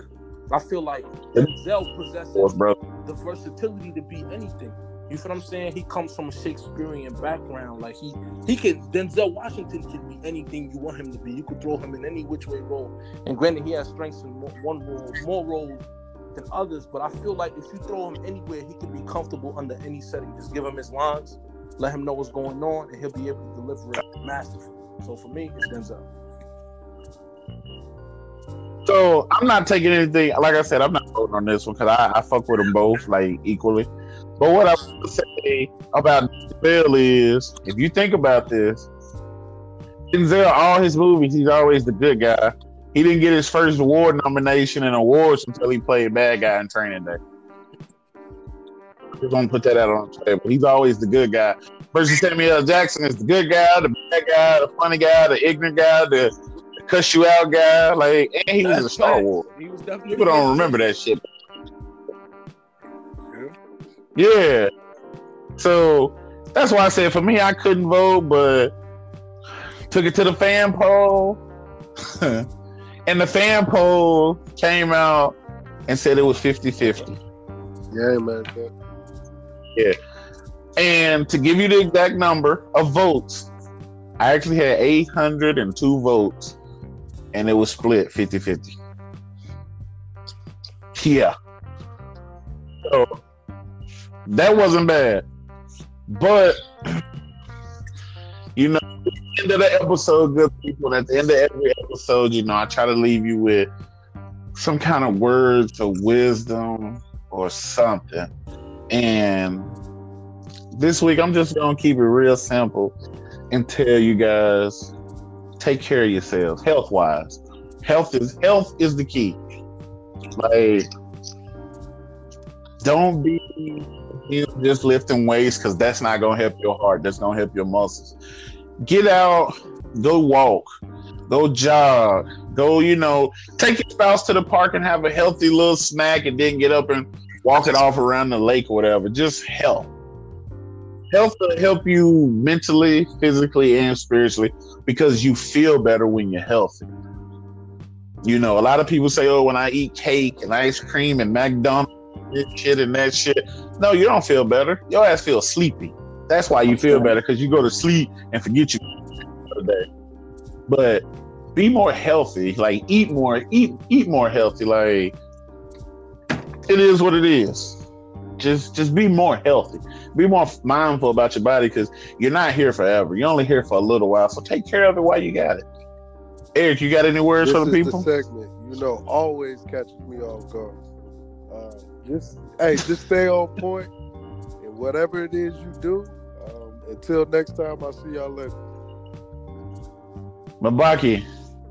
I feel like Denzel possesses the versatility to be anything. You know what I'm saying? He comes from a Shakespearean background. Like he, he can. Denzel Washington can be anything you want him to be. You could throw him in any which way role. And granted, he has strengths in more, one role, more roles than others. But I feel like if you throw him anywhere, he can be comfortable under any setting. Just give him his lines. Let him know what's going on, and he'll be able to deliver it masterfully. So for me, it's Denzel. So I'm not taking anything. Like I said, I'm not voting on this one because I, I fuck with them both like equally. But what I want to say about Denzel is, if you think about this, Denzel, all his movies, he's always the good guy. He didn't get his first award nomination in awards until he played bad guy in Training Day. We're gonna put that out on the table. He's always the good guy. Versus Samuel L. Jackson is the good guy, the bad guy, the funny guy, the ignorant guy, the, the cuss you out guy. Like, and he That's was a Star Wars. He was definitely People don't remember that shit. Yeah. yeah. So that's why I said for me I couldn't vote, but took it to the fan poll. And the fan poll came out and said it was fifty-fifty. Yeah, man. Yeah. And to give you the exact number of votes, I actually had eight hundred two votes, and it was split fifty-fifty. Yeah. So that wasn't bad. But, you know, at the end of the episode, good people, at the end of every episode, you know, I try to leave you with some kind of words of wisdom or something. And this week, I'm just going to keep it real simple and tell you guys, take care of yourselves, health-wise. Health is health is the key. Like, don't be just lifting weights because that's not going to help your heart. That's going to help your muscles. Get out, go walk, go jog, go, you know, take your spouse to the park and have a healthy little snack and then get up and walk it off around the lake or whatever. Just health. Health will help you mentally, physically, and spiritually because you feel better when you're healthy. You know, a lot of people say, oh, when I eat cake and ice cream and McDonald's and shit and that shit. No, you don't feel better. Your ass feels sleepy. That's why you feel better, because you go to sleep and forget you for the day. But be more healthy. Like, eat more. Eat eat more healthy. Like, it is what it is. Just just be more healthy. Be more mindful about your body, because you're not here forever. You're only here for a little while. So take care of it while you got it. Eric, you got any words this for the people? This is the segment, you know, always catches me off guard. Uh, just hey, just stay on point, and whatever it is you do. Um, until next time, I'll see y'all later. Mabaki,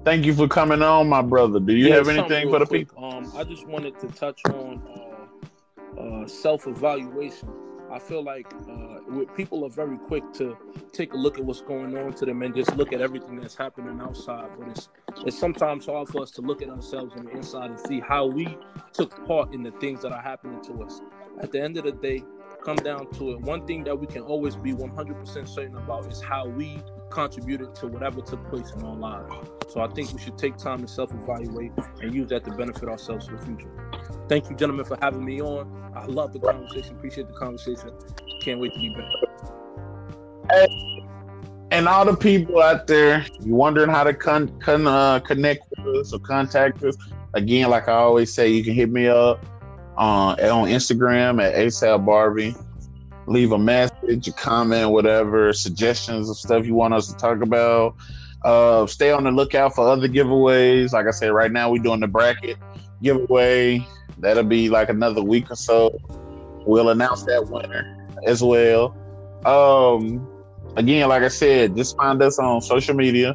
thank you for coming on, my brother. Do you yeah, have anything for the quick. people? Um, I just wanted to touch on uh, uh, self-evaluation. I feel like uh, people are very quick to take a look at what's going on to them and just look at everything that's happening outside. But it's, it's sometimes hard for us to look at ourselves on the inside and see how we took part in the things that are happening to us. At the end of the day, come down to it. One thing that we can always be one hundred percent certain about is how we contributed to whatever took place in our lives. So I think we should take time to self-evaluate and use that to benefit ourselves for the future. Thank you, gentlemen, for having me on. I love the conversation. Appreciate the conversation. Can't wait to be back. Hey, and all the people out there, you wondering how to con- con- uh, connect with us or contact us, again, like I always say, you can hit me up uh, on Instagram at ASAP Barbie. Leave a message, a comment, whatever, suggestions of stuff you want us to talk about. Uh, stay on the lookout for other giveaways. Like I said, right now we're doing the bracket giveaway. That'll be like another week or so. We'll announce that winner as well. Um, again, like I said, just find us on social media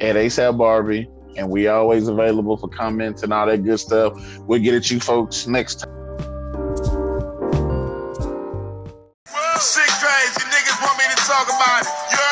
at ASAP Barbie, and we always available for comments and all that good stuff. We'll get at you folks next time. Shit crazy, niggas want me to talk about it. You're